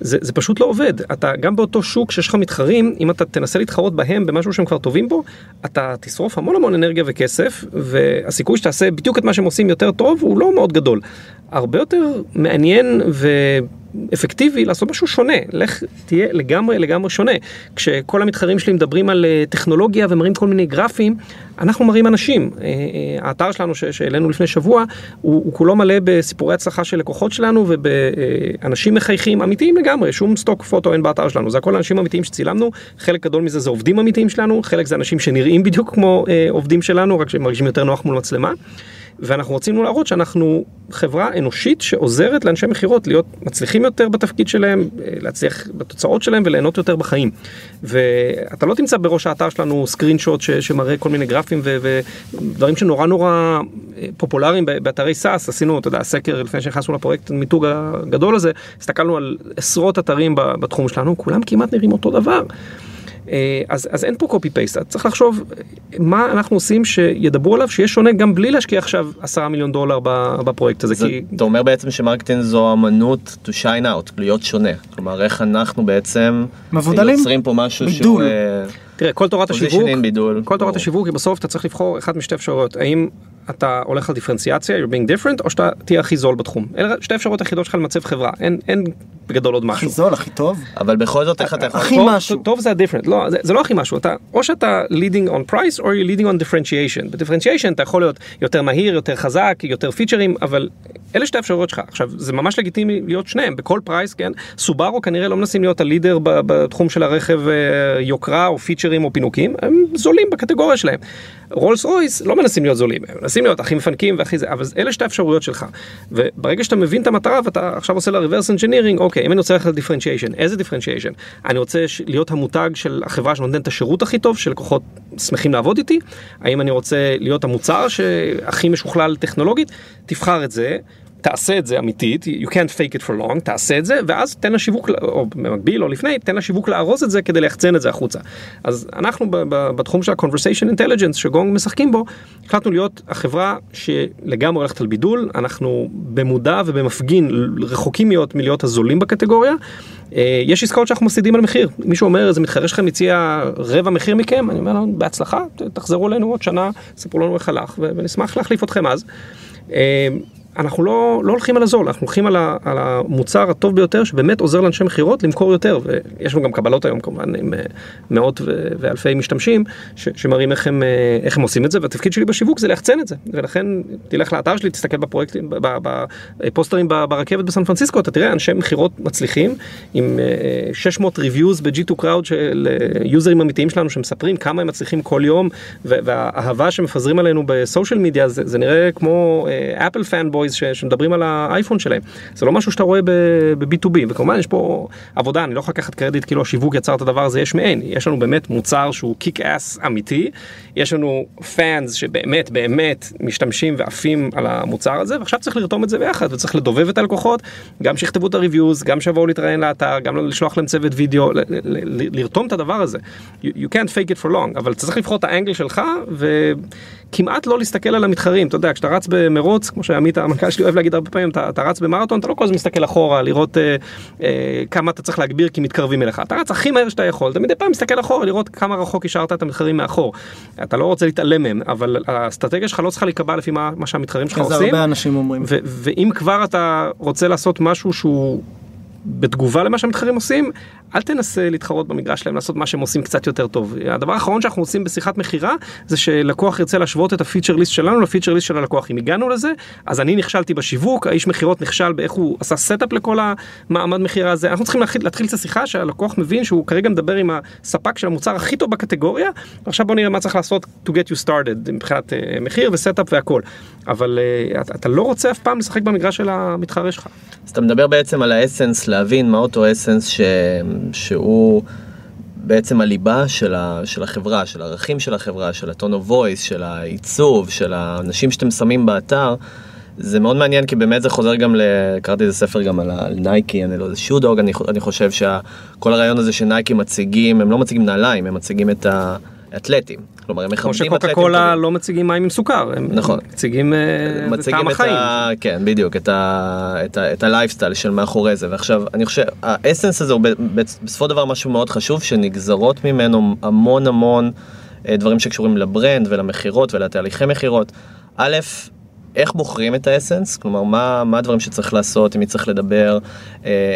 זה, זה פשוט לא עובד. אתה, גם באותו שוק שיש לך מתחרים, אם אתה תנסה להתחרות בהם במשהו שהם כבר טובים בו, אתה תשרוף המון המון אנרגיה וכסף, והסיכוי שתעשה בדיוק את מה שהם עושים יותר טוב, הוא לא מאוד גדול. הרבה יותר מעניין ואפקטיבי לעשות משהו שונה. לך תהיה לגמרי, לגמרי שונה. כשכל המתחרים שלי מדברים על טכנולוגיה ומראים כל מיני גרפים, אנחנו מראים אנשים. האתר שלנו שאלינו לפני שבוע, הוא, הוא כולו מלא בסיפורי הצלחה של לקוחות שלנו, ובאנשים מחייכים, אמיתיים לגמרי. שום סטוק פוטו אין באתר שלנו. זה הכל אנשים אמיתיים שצילמנו. חלק גדול מזה זה עובדים אמיתיים שלנו. חלק זה אנשים שנראים בדיוק כמו עובדים שלנו, רק שמרגישים יותר נוח מול מצלמה. ואנחנו רוצים להראות שאנחנו חברה אנושית שעוזרת לאנשי מחירות להיות מצליחים יותר בתפקיד שלהם, להצליח בתוצאות שלהם וליהנות יותר בחיים. ואתה לא תמצא בראש האתר שלנו סקרין שוט שמראה כל מיני גרפים ודברים שנורא נורא פופולריים באתרי סאס. עשינו, אתה יודע, סקר לפני שנכנסנו לפרויקט המיתוג הגדול הזה, הסתכלנו על עשרות אתרים בתחום שלנו, כולם כמעט נראים אותו דבר. אז, אז אין פה copy-paste. צריך לחשוב מה אנחנו עושים שידברו עליו, שיהיה שונה גם בלי להשקיע עכשיו עשרה מיליון דולר בפרויקט הזה. זה, כי... אתה אומר בעצם שמרקטינג זו אמנות to shine out, להיות שונה. כלומר, איך אנחנו בעצם יוצרים פה משהו שהוא... תראה, כל תורת השיווק, כל תורת השיווק, בסוף אתה צריך לבחור אחד משתי אפשרויות. האם אתה הולך על דיפרנציאציה, you're being different, או שאתה תהיה הכי זול בתחום. אלה שתי אפשרויות הכי דוד שלך למצב חברה. אין, אין בגדול עוד משהו. הכי זול, הכי טוב. אבל בכל זאת, איך אתה יכול... הכי משהו. טוב זה ה-different. לא, זה לא הכי משהו. אתה, או שאתה leading on price, or you're leading on differentiation. ב-differentiation אתה יכול להיות יותר מהיר, יותר חזק, יותר פיצ'רים, אבל אלה שתי אפשרויות שלך. עכשיו, זה ממש לגיטימי להיות שניהם. בכל price, כן? סובארו כנראה לא מנסים להיות הלידר בתחום של הרכב, יוקרה, או פיצ'רים, או פינוקים. הם זולים בקטגוריה שלהם. רולס רויס לא מנסים להיות זולים. מנסים להיות הכי מפנקים והכי זה, אבל אלה שתי אפשרויות שלך. וברגע שאתה מבין את המטרה, ואתה עכשיו עושה לה reverse engineering, אוקיי, אם אני רוצה ללכת ל-differentiation, איזה differentiation? אני רוצה להיות המותג של החברה שנותנת את השירות הכי טוב, שלקוחות שמחים לעבוד איתי. האם אני רוצה להיות המוצר שהכי משוכלל טכנולוגית? תבחר את זה. תעשה את זה אמיתית, you can't fake it for long, תעשה את זה, ואז תן לשיווק, או במקביל או לפני, תן לשיווק להרוז את זה כדי להחצן את זה החוצה. אז אנחנו בתחום של ה-conversation intelligence, שגונג משחקים בו, החלטנו להיות החברה שלגמרי הולכת על בידול, אנחנו במודע ובמפגין רחוקים להיות מלהיות הזולים בקטגוריה. יש עסקאות שאנחנו מסידים על מחיר. מישהו אומר, זה מתחרה שלכם הציע רבע מחיר מכם, אני אומר לנו, בהצלחה, תחזרו אלינו עוד שנה, ספרו לנו איך הלך, ונשמח להחליף אתכם אז. אנחנו לא, לא הולכים על הזול, אנחנו הולכים על, ה, על המוצר הטוב ביותר, שבאמת עוזר לאנשי מחירות למכור יותר, ויש לנו גם קבלות היום כמובן עם מאות ו, ואלפי משתמשים, ש, שמראים איך הם, איך הם עושים את זה, והתפקיד שלי בשיווק זה להחצן את זה, ולכן תלך לאתר שלי, תסתכל בפרויקטים, בפוסטרים ברכבת בסן פרנסיסקו, אתה תראה אנשי מחירות מצליחים, עם שש מאות ריוויוז ב-ג'י טו Crowd של יוזרים אמיתיים שלנו, שמספרים כמה הם מצליחים כל יום, והאהבה שמפזרים עלינו בסושיאל מדיה, זה, זה נראה כמו Apple fanboy שמדברים על האייפון שלהם. זה לא משהו שאתה רואה ב-בי טו בי, וכמובן יש פה עבודה, אני לא יכול לקחת קרדיט, כאילו השיווק יצר את הדבר הזה, יש מעין. יש לנו באמת מוצר שהוא kick-ass אמיתי, יש לנו fans שבאמת, באמת משתמשים ועפים על המוצר הזה, ועכשיו צריך לרתום את זה ביחד, וצריך לדובב את הלקוחות, גם שיכתבו את הריוויוז, גם שבואו להתראיין לאתר, גם לשלוח להם צוות וידאו, לרתום את הדבר הזה. You can't fake it for long, אבל צריך לבחור את האנגל שלך, וכמעט לא להסתכל על המתחרים. אתה יודע, כשאתה רץ במרוץ, כמו שעמית המנכ"ל שלי אוהב להגיד הרבה פעמים, אתה, אתה רץ במרתון, אתה לא כל הזמן מסתכל אחורה, לראות אה, אה, כמה אתה צריך להגביר כי מתקרבים אליך. אתה רץ הכי מהר שאתה יכול, אתה מדי פעם מסתכל אחורה, לראות כמה רחוק השארת את המתחרים מאחור. אתה לא רוצה להתעלם מהם, אבל האסטרטגיה שלך לא צריכה להיקבע לפי מה, מה שהמתחרים שלך עושים. זה הרבה אנשים אומרים. ו- ואם כבר אתה רוצה לעשות משהו שהוא... בתגובה למה שהמתחרים עושים, אל תנסה להתחרות במגרש שלהם, לעשות מה שהם עושים קצת יותר טוב. הדבר האחרון שאנחנו עושים בשיחת מחירה, זה שלקוח ירצה להשוות את הפיצ'ר ליסט שלנו לפיצ'ר ליסט של הלקוח. אם הגענו לזה, אז אני נכשלתי בשיווק, האיש מחירות נכשל באיך הוא עשה סטאפ לכל המעמד מחירה הזה. אנחנו צריכים להתחיל את השיחה שהלקוח מבין שהוא כרגע מדבר עם הספק של המוצר הכי טוב בקטגוריה, ועכשיו בוא נראה מה צריך לעשות to get you started, מבחינת מחיר וסטאפ והכל. אבל אתה לא רוצה אף פעם לשחק במגרש של המתחרה שלך. אז אתה מדבר בעצם על האסנס, להבין מה אותו אסנס ש... שהוא בעצם הליבה של, ה... של החברה, של הערכים של החברה, של הטון אוף וויס, של העיצוב, של האנשים שאתם שמים באתר. זה מאוד מעניין, כי באמת זה חוזר גם, קראתי איזה ספר גם על נייקי, אני לא, זה שודוג, אני חושב שכל הרעיון הזה שנייקי מציגים, הם לא מציגים נעליים, הם מציגים את ה... אתלטים, כלומר הם מכבדים אתלטים. כמו שקוקה קולה לא מציגים מים עם סוכר, הם נכון. מציגים, מציגים טעם החיים. ה... כן, בדיוק, את, ה... את, ה... את הלייפסטייל של מאחורי זה, ועכשיו אני חושב, האסנס הזה הוא בסופו דבר משהו מאוד חשוב, שנגזרות ממנו המון המון דברים שקשורים לברנד ולמחירות ולתהליכי מחירות. א', איך בוחרים את האסנס, כלומר מה, מה הדברים שצריך לעשות, עם מי צריך לדבר,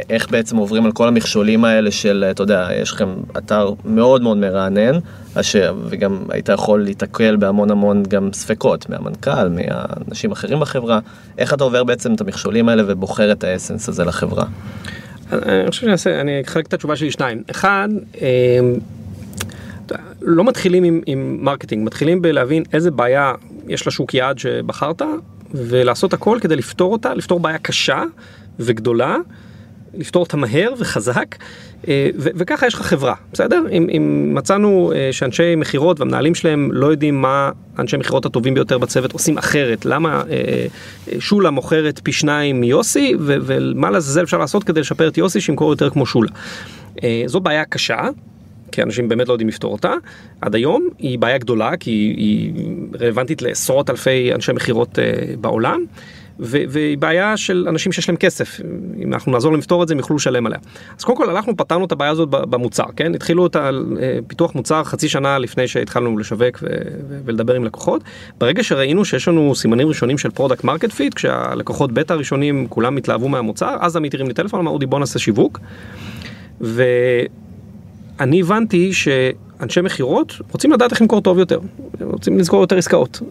איך בעצם עוברים על כל המכשולים האלה של, אתה יודע, יש לכם אתר מאוד מאוד מרענן, אשר, וגם היית יכול להתקל בהמון המון גם ספקות, מהמנכ"ל, מהאנשים אחרים בחברה, איך אתה עובר בעצם את המכשולים האלה ובוחר את האסנס הזה לחברה? אני חושב שאני אעשה, אני אחלק את התשובה שלי שניים. אחד, לא מתחילים עם, עם מרקטינג, מתחילים בלהבין איזה בעיה יש לשוק יעד שבחרת, ולעשות הכל כדי לפתור אותה, לפתור בעיה קשה וגדולה, לפתור אותה מהר וחזק, ו- וככה יש לך חברה, בסדר? אם, אם מצאנו שאנשי מחירות והמנהלים שלהם לא יודעים מה אנשי מחירות הטובים ביותר בצוות עושים אחרת, למה שולה מוכרת פי שניים מיוסי, ו- ומה לזה אפשר לעשות כדי לשפר את יוסי שימכור יותר כמו שולה. זו בעיה קשה, כי אנשים באמת לא יודעים לפתור אותה. עד היום היא בעיה גדולה, כי היא רלוונטית לעשרות אלפי אנשי מחירות בעולם, והיא בעיה של אנשים שיש להם כסף. אם אנחנו נעזור להם לפתור את זה, הם יוכלו לשלם עליה. אז קודם כל הלכנו, פתרנו את הבעיה הזאת במוצר, כן? התחילו את פיתוח מוצר חצי שנה לפני שהתחלנו לשווק ולדבר עם לקוחות. ברגע שראינו שיש לנו סימנים ראשונים של product market fit, כשהלקוחות בטא ראשונים כולם מתלהבו מהמוצר, אז הם מתירים לי טלפון, אמרו לי, בוא נעשה שיווק. ו... אני הבנתי שאנשי מחירות רוצים לדעת איך למכור טוב יותר, רוצים לזכור יותר עסקאות,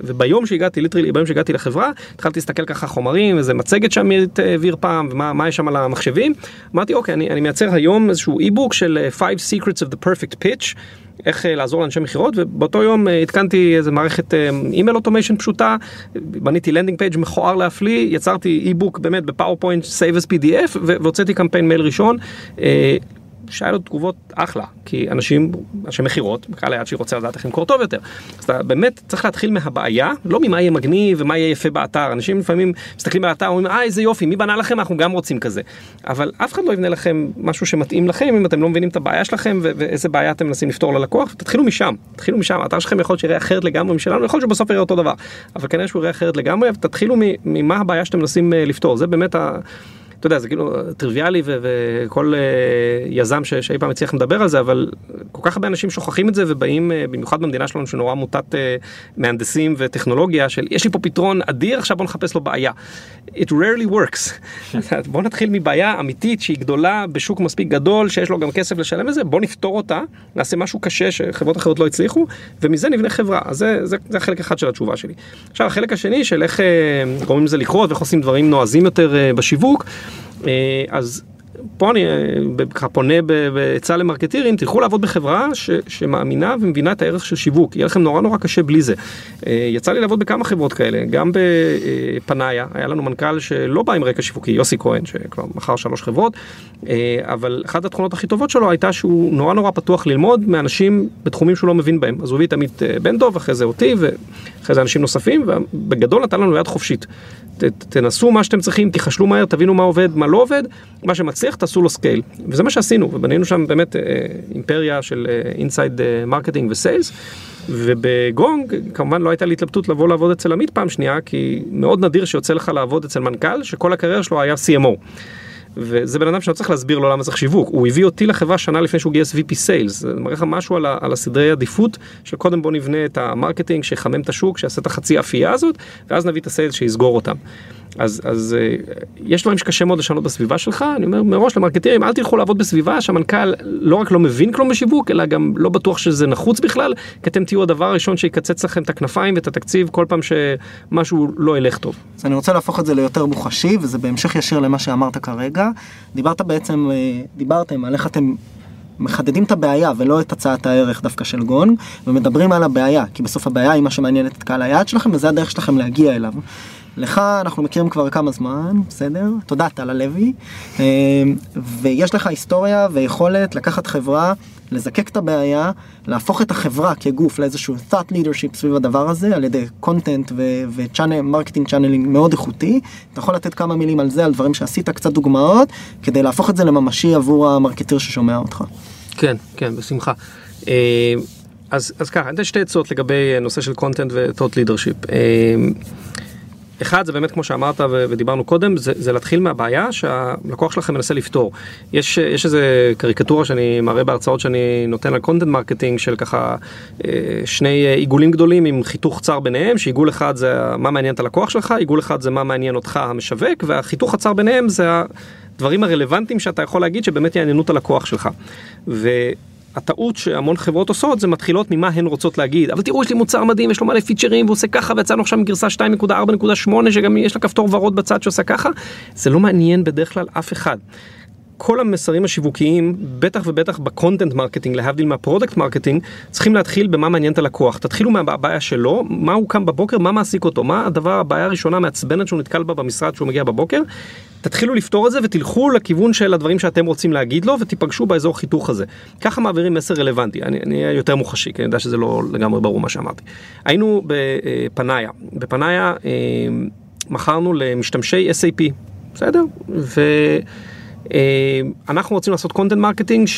וביום שהגעתי, ליטרלי, ביום שהגעתי לחברה, התחלתי להסתכל ככה חומרים, איזה מצגת שם העביר פעם, ומה, מה יש שם על המחשבים, אמרתי, אוקיי, אני, אני מייצר היום איזשהו e-book של Five Secrets of the Perfect Pitch, איך לעזור לאנשי מחירות, ובאותו יום התקנתי איזו מערכת אימייל אוטומיישן פשוטה, בניתי לנדינג פייג' מכוער להפליא, יצרתי e-book באמת בפאורפוינט, save as פי די אף, והוצאתי קמפיין מייל ראשון, שהיה לו תגובות אחלה, כי אנשים שמחירות, בקהל היד שהיא רוצה לדעת איך למכור טוב יותר. אז אתה באמת צריך להתחיל מהבעיה, לא ממה יהיה מגניב ומה יהיה יפה באתר. אנשים לפעמים מסתכלים על האתר, אומרים, אה, איזה יופי, מי בנה לכם? אנחנו גם רוצים כזה. אבל אף אחד לא יבנה לכם משהו שמתאים לכם, אם אתם לא מבינים את הבעיה שלכם ואיזה בעיה אתם מנסים לפתור ללקוח, תתחילו משם, תתחילו משם. האתר שלכם יכול להיות שיראה אחרת לגמרי משלנו, יכול להיות שבסוף יראה אותו דבר, אבל כנראה שהוא יראה אחרת לגמרי, ותתחילו ממה הבעיה שאתם מנסים לפתור. זה באמת ה... אתה יודע, זה כאילו טריוויאלי, וכל יזם שאי פעם הצליח לדבר על זה, אבל כל כך הרבה אנשים שוכחים את זה, ובאים, במיוחד במדינה שלנו, שנורא מוטת מהנדסים וטכנולוגיה, של יש לי פה פתרון אדיר, עכשיו בוא נחפש לו בעיה. It rarely works. בוא נתחיל מבעיה אמיתית, שהיא גדולה, בשוק מספיק גדול, שיש לו גם כסף לשלם את זה, בוא נפתור אותה, נעשה משהו קשה, שחברות אחרות לא הצליחו, ומזה נבנה חברה. אז זה, זה, זה החלק אחד של התשובה שלי. עכשיו, החלק השני, של איך גורמים זה לקרות, ואיך עושים דברים נועזים יותר בשיווק, אז פה אני פונה בהצעה למרקטירים, תלכו לעבוד בחברה שמאמינה ומבינה את הערך של שיווק, יהיה לכם נורא נורא קשה בלי זה. יצא לי לעבוד בכמה חברות כאלה, גם בפנאיה, היה לנו מנכ"ל שלא בא עם רקע שיווקי, יוסי כהן, שכבר מכר שלוש חברות, אבל אחת התכונות הכי טובות שלו הייתה שהוא נורא נורא פתוח ללמוד מאנשים בתחומים שהוא לא מבין בהם. אז הוא הביא את עמית בנדוב, אחרי זה אותי, ואחרי זה אנשים נוספים, ובגדול נתן לנו יד חופשית. תנסו מה שאתם צריכים, תחשלו מהר, תבינו מה עובד, מה לא עובד, מה שמצליח, תעשו לו סקייל. וזה מה שעשינו, ובנינו שם באמת אימפריה של אינסייד מרקטינג וסיילס, ובגונג, כמובן לא הייתה להתלבטות לבוא לעבוד אצל עמית פעם שנייה, כי מאוד נדיר שיוצא לך לעבוד אצל מנכ"ל, שכל הקריירה שלו היה סי אם או. וזה בן אדם שאני צריך להסביר לו למה צריך שיווק. הוא הביא אותי לחברה שנה לפני שהוא גייס וי פי Sales. זה מראה לך משהו על, על הסדרי עדיפות, שקודם בוא נבנה את המרקטינג, שיחמם את השוק, שיעשה את החצי אפייה הזאת, ואז נביא את הסיילס שיסגור אותם. אז, אז יש דברים שקשה מאוד לשנות בסביבה שלך. אני אומר מראש למרקטרים, אל תלכו לעבוד בסביבה שהמנכ"ל לא רק לא מבין כלום בשיווק, אלא גם לא בטוח שזה נחוץ בכלל, כי אתם תהיו הדבר הראשון שיקצץ לכם את הכנפיים ואת התקציב כל פעם שמשהו לא ילך טוב. אז אני רוצה להפוך את זה ליותר מוחשי, וזה בהמשך ישיר למה שאמרת כרגע. דיברת בעצם, דיברתם על איך אתם מחדדים את הבעיה ולא את הצעת הערך דווקא של גון, ומדברים על הבעיה, כי בסוף הבעיה היא מה שמעניינת את קהל היעד שלכם, וזה הדרך שלכם להגיע אליו. לך אנחנו מכירים כבר כמה זמן, בסדר? תודה, תלה לוי. ויש לך היסטוריה ויכולת לקחת חברה, לזקק את הבעיה, להפוך את החברה כגוף לאיזשהו thought leadership סביב הדבר הזה, על ידי content ו-marketing channeling מאוד איכותי. אתה יכול לתת כמה מילים על זה, על דברים שעשית, קצת דוגמאות, כדי להפוך את זה לממשי עבור המרקטיר ששומע אותך. כן, כן, בשמחה. אז, אז ככה, יש שתי עצות לגבי נושא של content ו-thought leadership. אחד, זה באמת כמו שאמרת ודיברנו קודם, זה, זה להתחיל מהבעיה שהלקוח שלכם מנסה לפתור. יש, יש איזו קריקטורה שאני מראה בהרצאות שאני נותן על קונטנט מרקטינג של ככה שני עיגולים גדולים עם חיתוך צר ביניהם, שעיגול אחד זה מה מעניין את הלקוח שלך, עיגול אחד זה מה מעניין אותך המשווק, והחיתוך הצר ביניהם זה הדברים הרלוונטיים שאתה יכול להגיד שבאמת יעניינו את הלקוח שלך. ו... הטעות שהמון חברות עושות, זה מתחילות ממה הן רוצות להגיד. אבל תראו, יש לי מוצר מדהים, יש לו מלא פיצ'רים, והוא עושה ככה, ויצאנו עכשיו מגרסה שתיים נקודה ארבע נקודה שמונה, שגם יש לה כפתור ורוד בצד שעושה ככה. זה לא מעניין בדרך כלל אף אחד. כל המסרים השיווקיים, בטח ובטח בקונטנט מרקטינג, להבדיל מהפרודקט מרקטינג, צריכים להתחיל במה מעניין את הלקוח. תתחילו מהבעיה שלו, מה הוא קם בבוקר, מה מעסיק אותו, מה הדבר, הבעיה הראשונה מעצבנת שהוא נתקל בה במשרד שהוא מגיע בבוקר. תתחילו לפתור את זה ותלכו לכיוון של הדברים שאתם רוצים להגיד לו, ותיפגשו באזור חיתוך הזה. ככה מעבירים מסר רלוונטי. אני, אני יותר מוחשי, כי אני יודע שזה לא לגמרי ברור מה שאמרתי. היינו בפניה. בפניה, מכרנו למשתמשי S A P. בסדר? ו... אנחנו רוצים לעשות קונטנט מרקטינג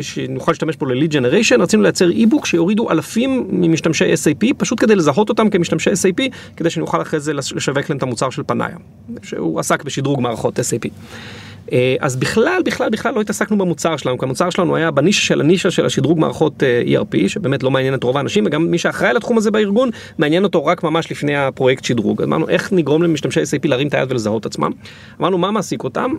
שנוכל להשתמש פה לליד ג'נריישן, רצינו לייצר אי-בוק שיורידו אלפים ממשתמשי S A P, פשוט כדי לזהות אותם כמשתמשי S A P, כדי שנוכל אחרי זה לשווק להם את המוצר של פניה, שהוא עסק בשדרוג מערכות S A P. אז בכלל, בכלל, בכלל לא התעסקנו במוצר שלנו, כי המוצר שלנו היה בנישה של הנישה של השדרוג מערכות E R P, שבאמת לא מעניין את רוב האנשים, וגם מי שאחראי לתחום הזה בארגון, מעניין אותו רק ממש לפני הפרויקט שדרוג. אמרנו, איך נגרום למשתמשי S A P להרים את היד ולזהות עצמם? אמרנו, מה מעסיק אותם?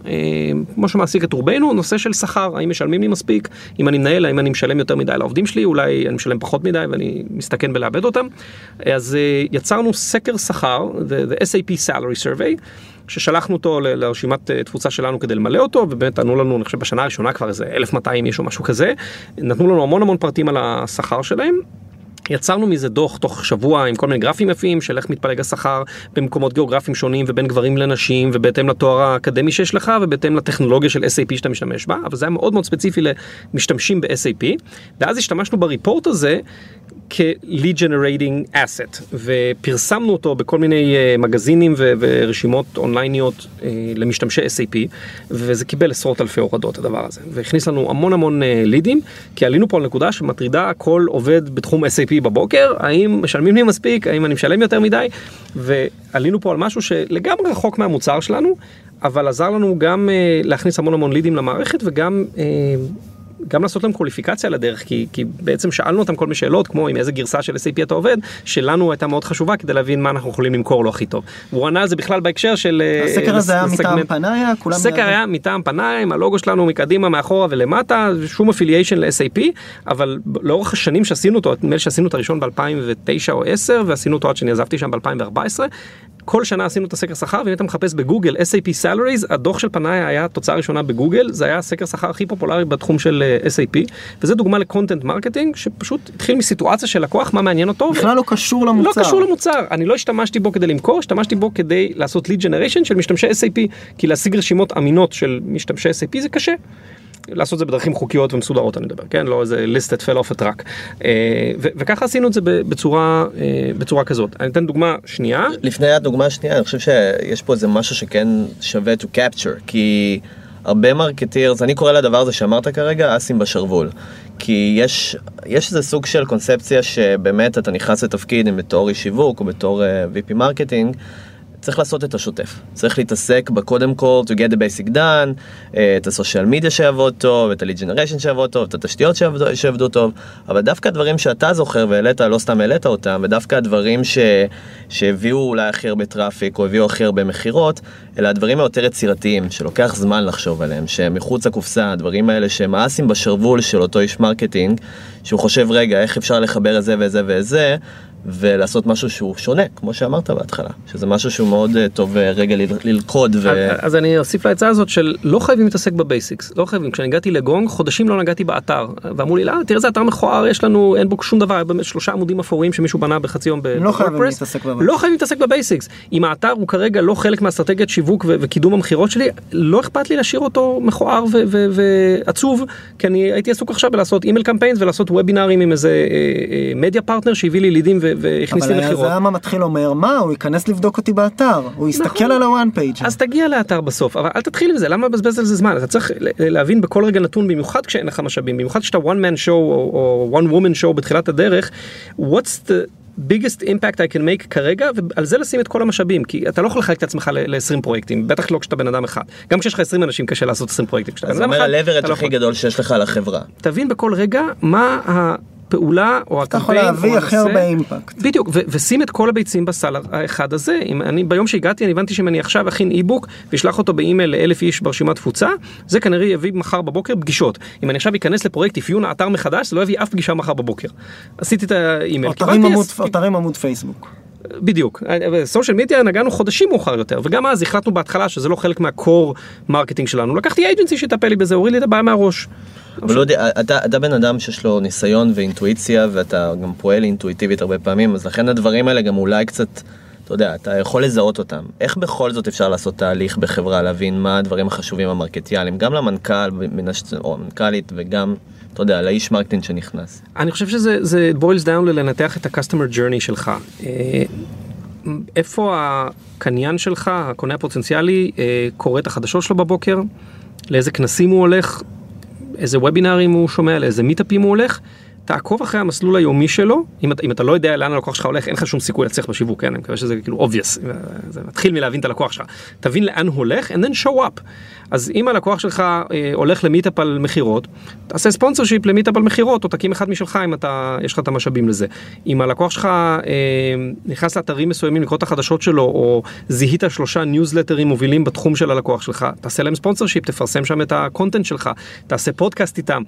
מה שמעסיק את רובנו, נושא של שכר, האם משלמים לי מספיק, אם אני מנהל, האם אני משלם יותר מדי לעובדים שלי, אולי אני משלם פחות מדי ואני מסתכן בלאבד אותם. אז יצרנו סקר שכר, the S A P Salary Survey, ששלחנו אותו לרשימת תפוצה שלנו כדי למלא אותו, ובאמת ענו לנו, אני חושב בשנה הראשונה כבר איזה אלף ומאתיים יש או משהו כזה, נתנו לנו המון המון פרטים על השכר שלהם, יצרנו מזה דוח תוך שבוע עם כל מיני גרפים יפים של איך מתפלג השכר במקומות גיאוגרפיים שונים ובין גברים לנשים ובהתאם לתואר האקדמי שיש לך ובהתאם לטכנולוגיה של S A P שאתה משתמש בה, אבל זה היה מאוד מאוד ספציפי למשתמשים ב-S A P, ואז השתמשנו בריפורט הזה כ-lead generating asset, ופרסמנו אותו בכל מיני מגזינים ו- ורשימות אונלייניות למשתמשי S A P, וזה קיבל עשרות אלפי הורדות הדבר הזה, והכניס לנו המון המון לידים, כי עלינו פה על נקודה שמטרידה כל עובד בתחום S A P בבוקר, האם משלמים לי מספיק, האם אני משלם יותר מדי, ועלינו פה על משהו שלגמרי רחוק מהמוצר שלנו, אבל עזר לנו גם להכניס המון המון לידים למערכת, וגם גם לעשות להם קוליפיקציה לדרך, כי, כי בעצם שאלנו אותם כל מיני שאלות, כמו עם איזה גרסה של S A P אתה עובד, שלנו הייתה מאוד חשובה כדי להבין מה אנחנו יכולים למכור לו הכי טוב. והוא ענה על זה בכלל בהקשר של... הסקר הזה היה מטעם פניה, כולם... הסקר היה מטעם פניה, עם הלוגו שלנו מקדימה, מאחורה ולמטה, שום אפיליישן ל-S A P, אבל לאורך השנים שעשינו אותו, מייל שעשינו את הראשון ב-אלפיים ותשע או עשר, ועשינו אותו עד שנעזבתי שם ב-אלפיים וארבע עשרה, כל שנה עשינו את הסקר שכר, ואם אתה מחפש בגוגל S A P Salaries, הדוח של פניה היה תוצאה ראשונה בגוגל, זה היה הסקר שכר הכי פופולרי בתחום של S A P, וזה דוגמה לקונטנט מרקטינג, שפשוט התחיל מסיטואציה של לקוח, מה מעניין אותו. בכלל לא קשור למוצר. לא קשור למוצר, אני לא השתמשתי בו כדי למכור, השתמשתי בו כדי לעשות lead generation של משתמשי S A P, כי להשיג רשימות אמינות של משתמשי S A P זה קשה. לעשות זה בדרכים חוקיות ומסודרות, אני מדבר, כן? לא איזה list that fell off a track. וככה עשינו את זה בצורה, בצורה כזאת. אני אתן דוגמה שנייה. לפני הדוגמה השנייה, אני חושב שיש פה איזה משהו שכן שווה to capture, כי הרבה מרקטיר, אני קורא לדבר הזה שאמרת כרגע, אסים בשרבול. כי יש, יש איזה סוג של קונספציה שבאמת אתה נכנס לתפקיד, אם בתור שיווק או בתור V P מרקטינג, צריך לעשות את השוטף. צריך להתעסק בקודם כל, to get the basic done, את הסושיאל מדיה שיעבוד טוב, את הליד ג'נרשן שיעבוד טוב, את התשתיות שיעבדו, שיעבדו טוב, אבל דווקא הדברים שאתה זוכר והעלית, לא סתם העלית אותם, ודווקא הדברים ש... שהביאו אולי הכי הרבה טראפיק, או הביאו הכי הרבה מחירות, אלא הדברים היותר יצירתיים, שלוקח זמן לחשוב עליהם, שמחוץ הקופסה, הדברים האלה שמאסים בשרבול של אותו איש מרקטינג, שהוא חושב, רגע, איך אפשר לחבר את זה וזה וזה, ולעשות משהו שהוא שונה, כמו שאמרת בהתחלה, שזה משהו שהוא מאוד טוב רגע ללכוד. אז אני אוסיף להצעה הזאת של לא חייבים להתעסק בבייסיקס, לא חייבים. כשנגעתי לגונג, חודשים לא נגעתי באתר, ואמרו לי, לא, תראה, זה אתר מכוער, יש לנו, אין בו שום דבר, באמת שלושה עמודים אפורים שמישהו בנה בחצי יום ב- לא חייבים להתעסק בבייסיקס. לא חייבים להתעסק בבייסיקס. אם האתר הוא כרגע לא חלק מהאסטרטגיית שיווק ו- וקידום המחירות שלי, לא אכפת לי להשאיר אותו מכוער ו- ו- ו- עצוב, כי אני הייתי עסוק עכשיו בלעשות email campaigns ולעשות webinars עם איזה, media partner שהביא לי לידים ו- והכניס לי מחירות. אבל היה מה מתחיל אומר, מה? הוא ייכנס לבדוק אותי באתר, הוא יסתכל על הוואן פייג'. אז תגיע לאתר בסוף, אבל אל תתחיל עם זה, למה לבזבז על זה זמן? אתה צריך להבין בכל רגע נתון, במיוחד כשאין לך משאבים, במיוחד כשאתה one man show או one woman show בתחילת הדרך, what's the biggest impact I can make כרגע, ועל זה לשים את כל המשאבים, כי אתה לא יכול לחלק את עצמך ל-עשרים פרויקטים, בטח לא כשאתה בן אדם אחד. גם כשיש לך עשרים אנשים קשה לעשות עשרים פרויקטים. אז אומר הלברדג' הכי גדול שיש לך על החברה. תבין בכל רגע מה ה... פעולה או אתה יכול להביא אחר הרבה אימפקט. בדיוק, ושים את כל הביצים בסל האחד הזה. ביום שהגעתי, אני הבנתי שאם אני עכשיו אכין אי-בוק, וישלח אותו באימייל לאלף איש ברשימת תפוצה, זה כנראה יביא מחר בבוקר פגישות. אם אני עכשיו אכנס לפרויקט אפיון האתר מחדש, זה לא יביא אף פגישה מחר בבוקר. עשיתי את האימייל. אתרים עמוד פייסבוק. בדיוק. סושיאל מדיה נגענו חודשים מאוחר יותר, וגם אז החלטנו בהתחלה שזה לא חלק מהקור מרקטינג שלנו. לקחתי אייג'נסי שתטפל לי בזה, הוריד לי את הבעיה מהראש. אבל לא יודע, אתה, אתה בן אדם שיש לו ניסיון ואינטואיציה, ואתה גם פועל אינטואיטיבית הרבה פעמים, אז לכן הדברים האלה גם אולי קצת, אתה יודע, אתה יכול לזהות אותם. איך בכל זאת אפשר לעשות תהליך בחברה, להבין מה הדברים החשובים המרקטיאליים, גם למנכ"ל, או המנכ"לית, וגם, אתה יודע, לאיש מרקטינג שנכנס. אני חושב שזה, זה boils down ללנתח את ה-customer journey שלך. איפה הקניין שלך, הקונה הפוטנציאלי, קורא את החדשות שלו בבוקר, לאיזה כנסים הוא הולך, איזה וובינארים הוא שומע, לאיזה מיטאפים הוא הולך, תעקוב אחרי המסלול היומי שלו. אם, אם אתה לא יודע לאן הלקוח שלך הולך, אין לך שום סיכוי לצליח בשיווק, כן? אני מקווה שזה כאילו obvious, זה מתחיל מלהבין את הלקוח שלך. תבין לאן הוא הולך, and then show up. אז אם הלקוח שלך אה, הולך למיטאפ על מחירות, תעשה ספונסרשיפ למיטאפ על מחירות, או תקים אחד משלך אם אתה, יש לך את המשאבים לזה. אם הלקוח שלך אה, נכנס לאתרים מסוימים לקרוא את החדשות שלו, או זיהית שלושה ניוזלטרים מובילים בתחום של הלקוח שלך, תעשה להם ספונסרשיפ, תפרסם שם את הקונטנט שלך, תעשה פודקאסט איתם.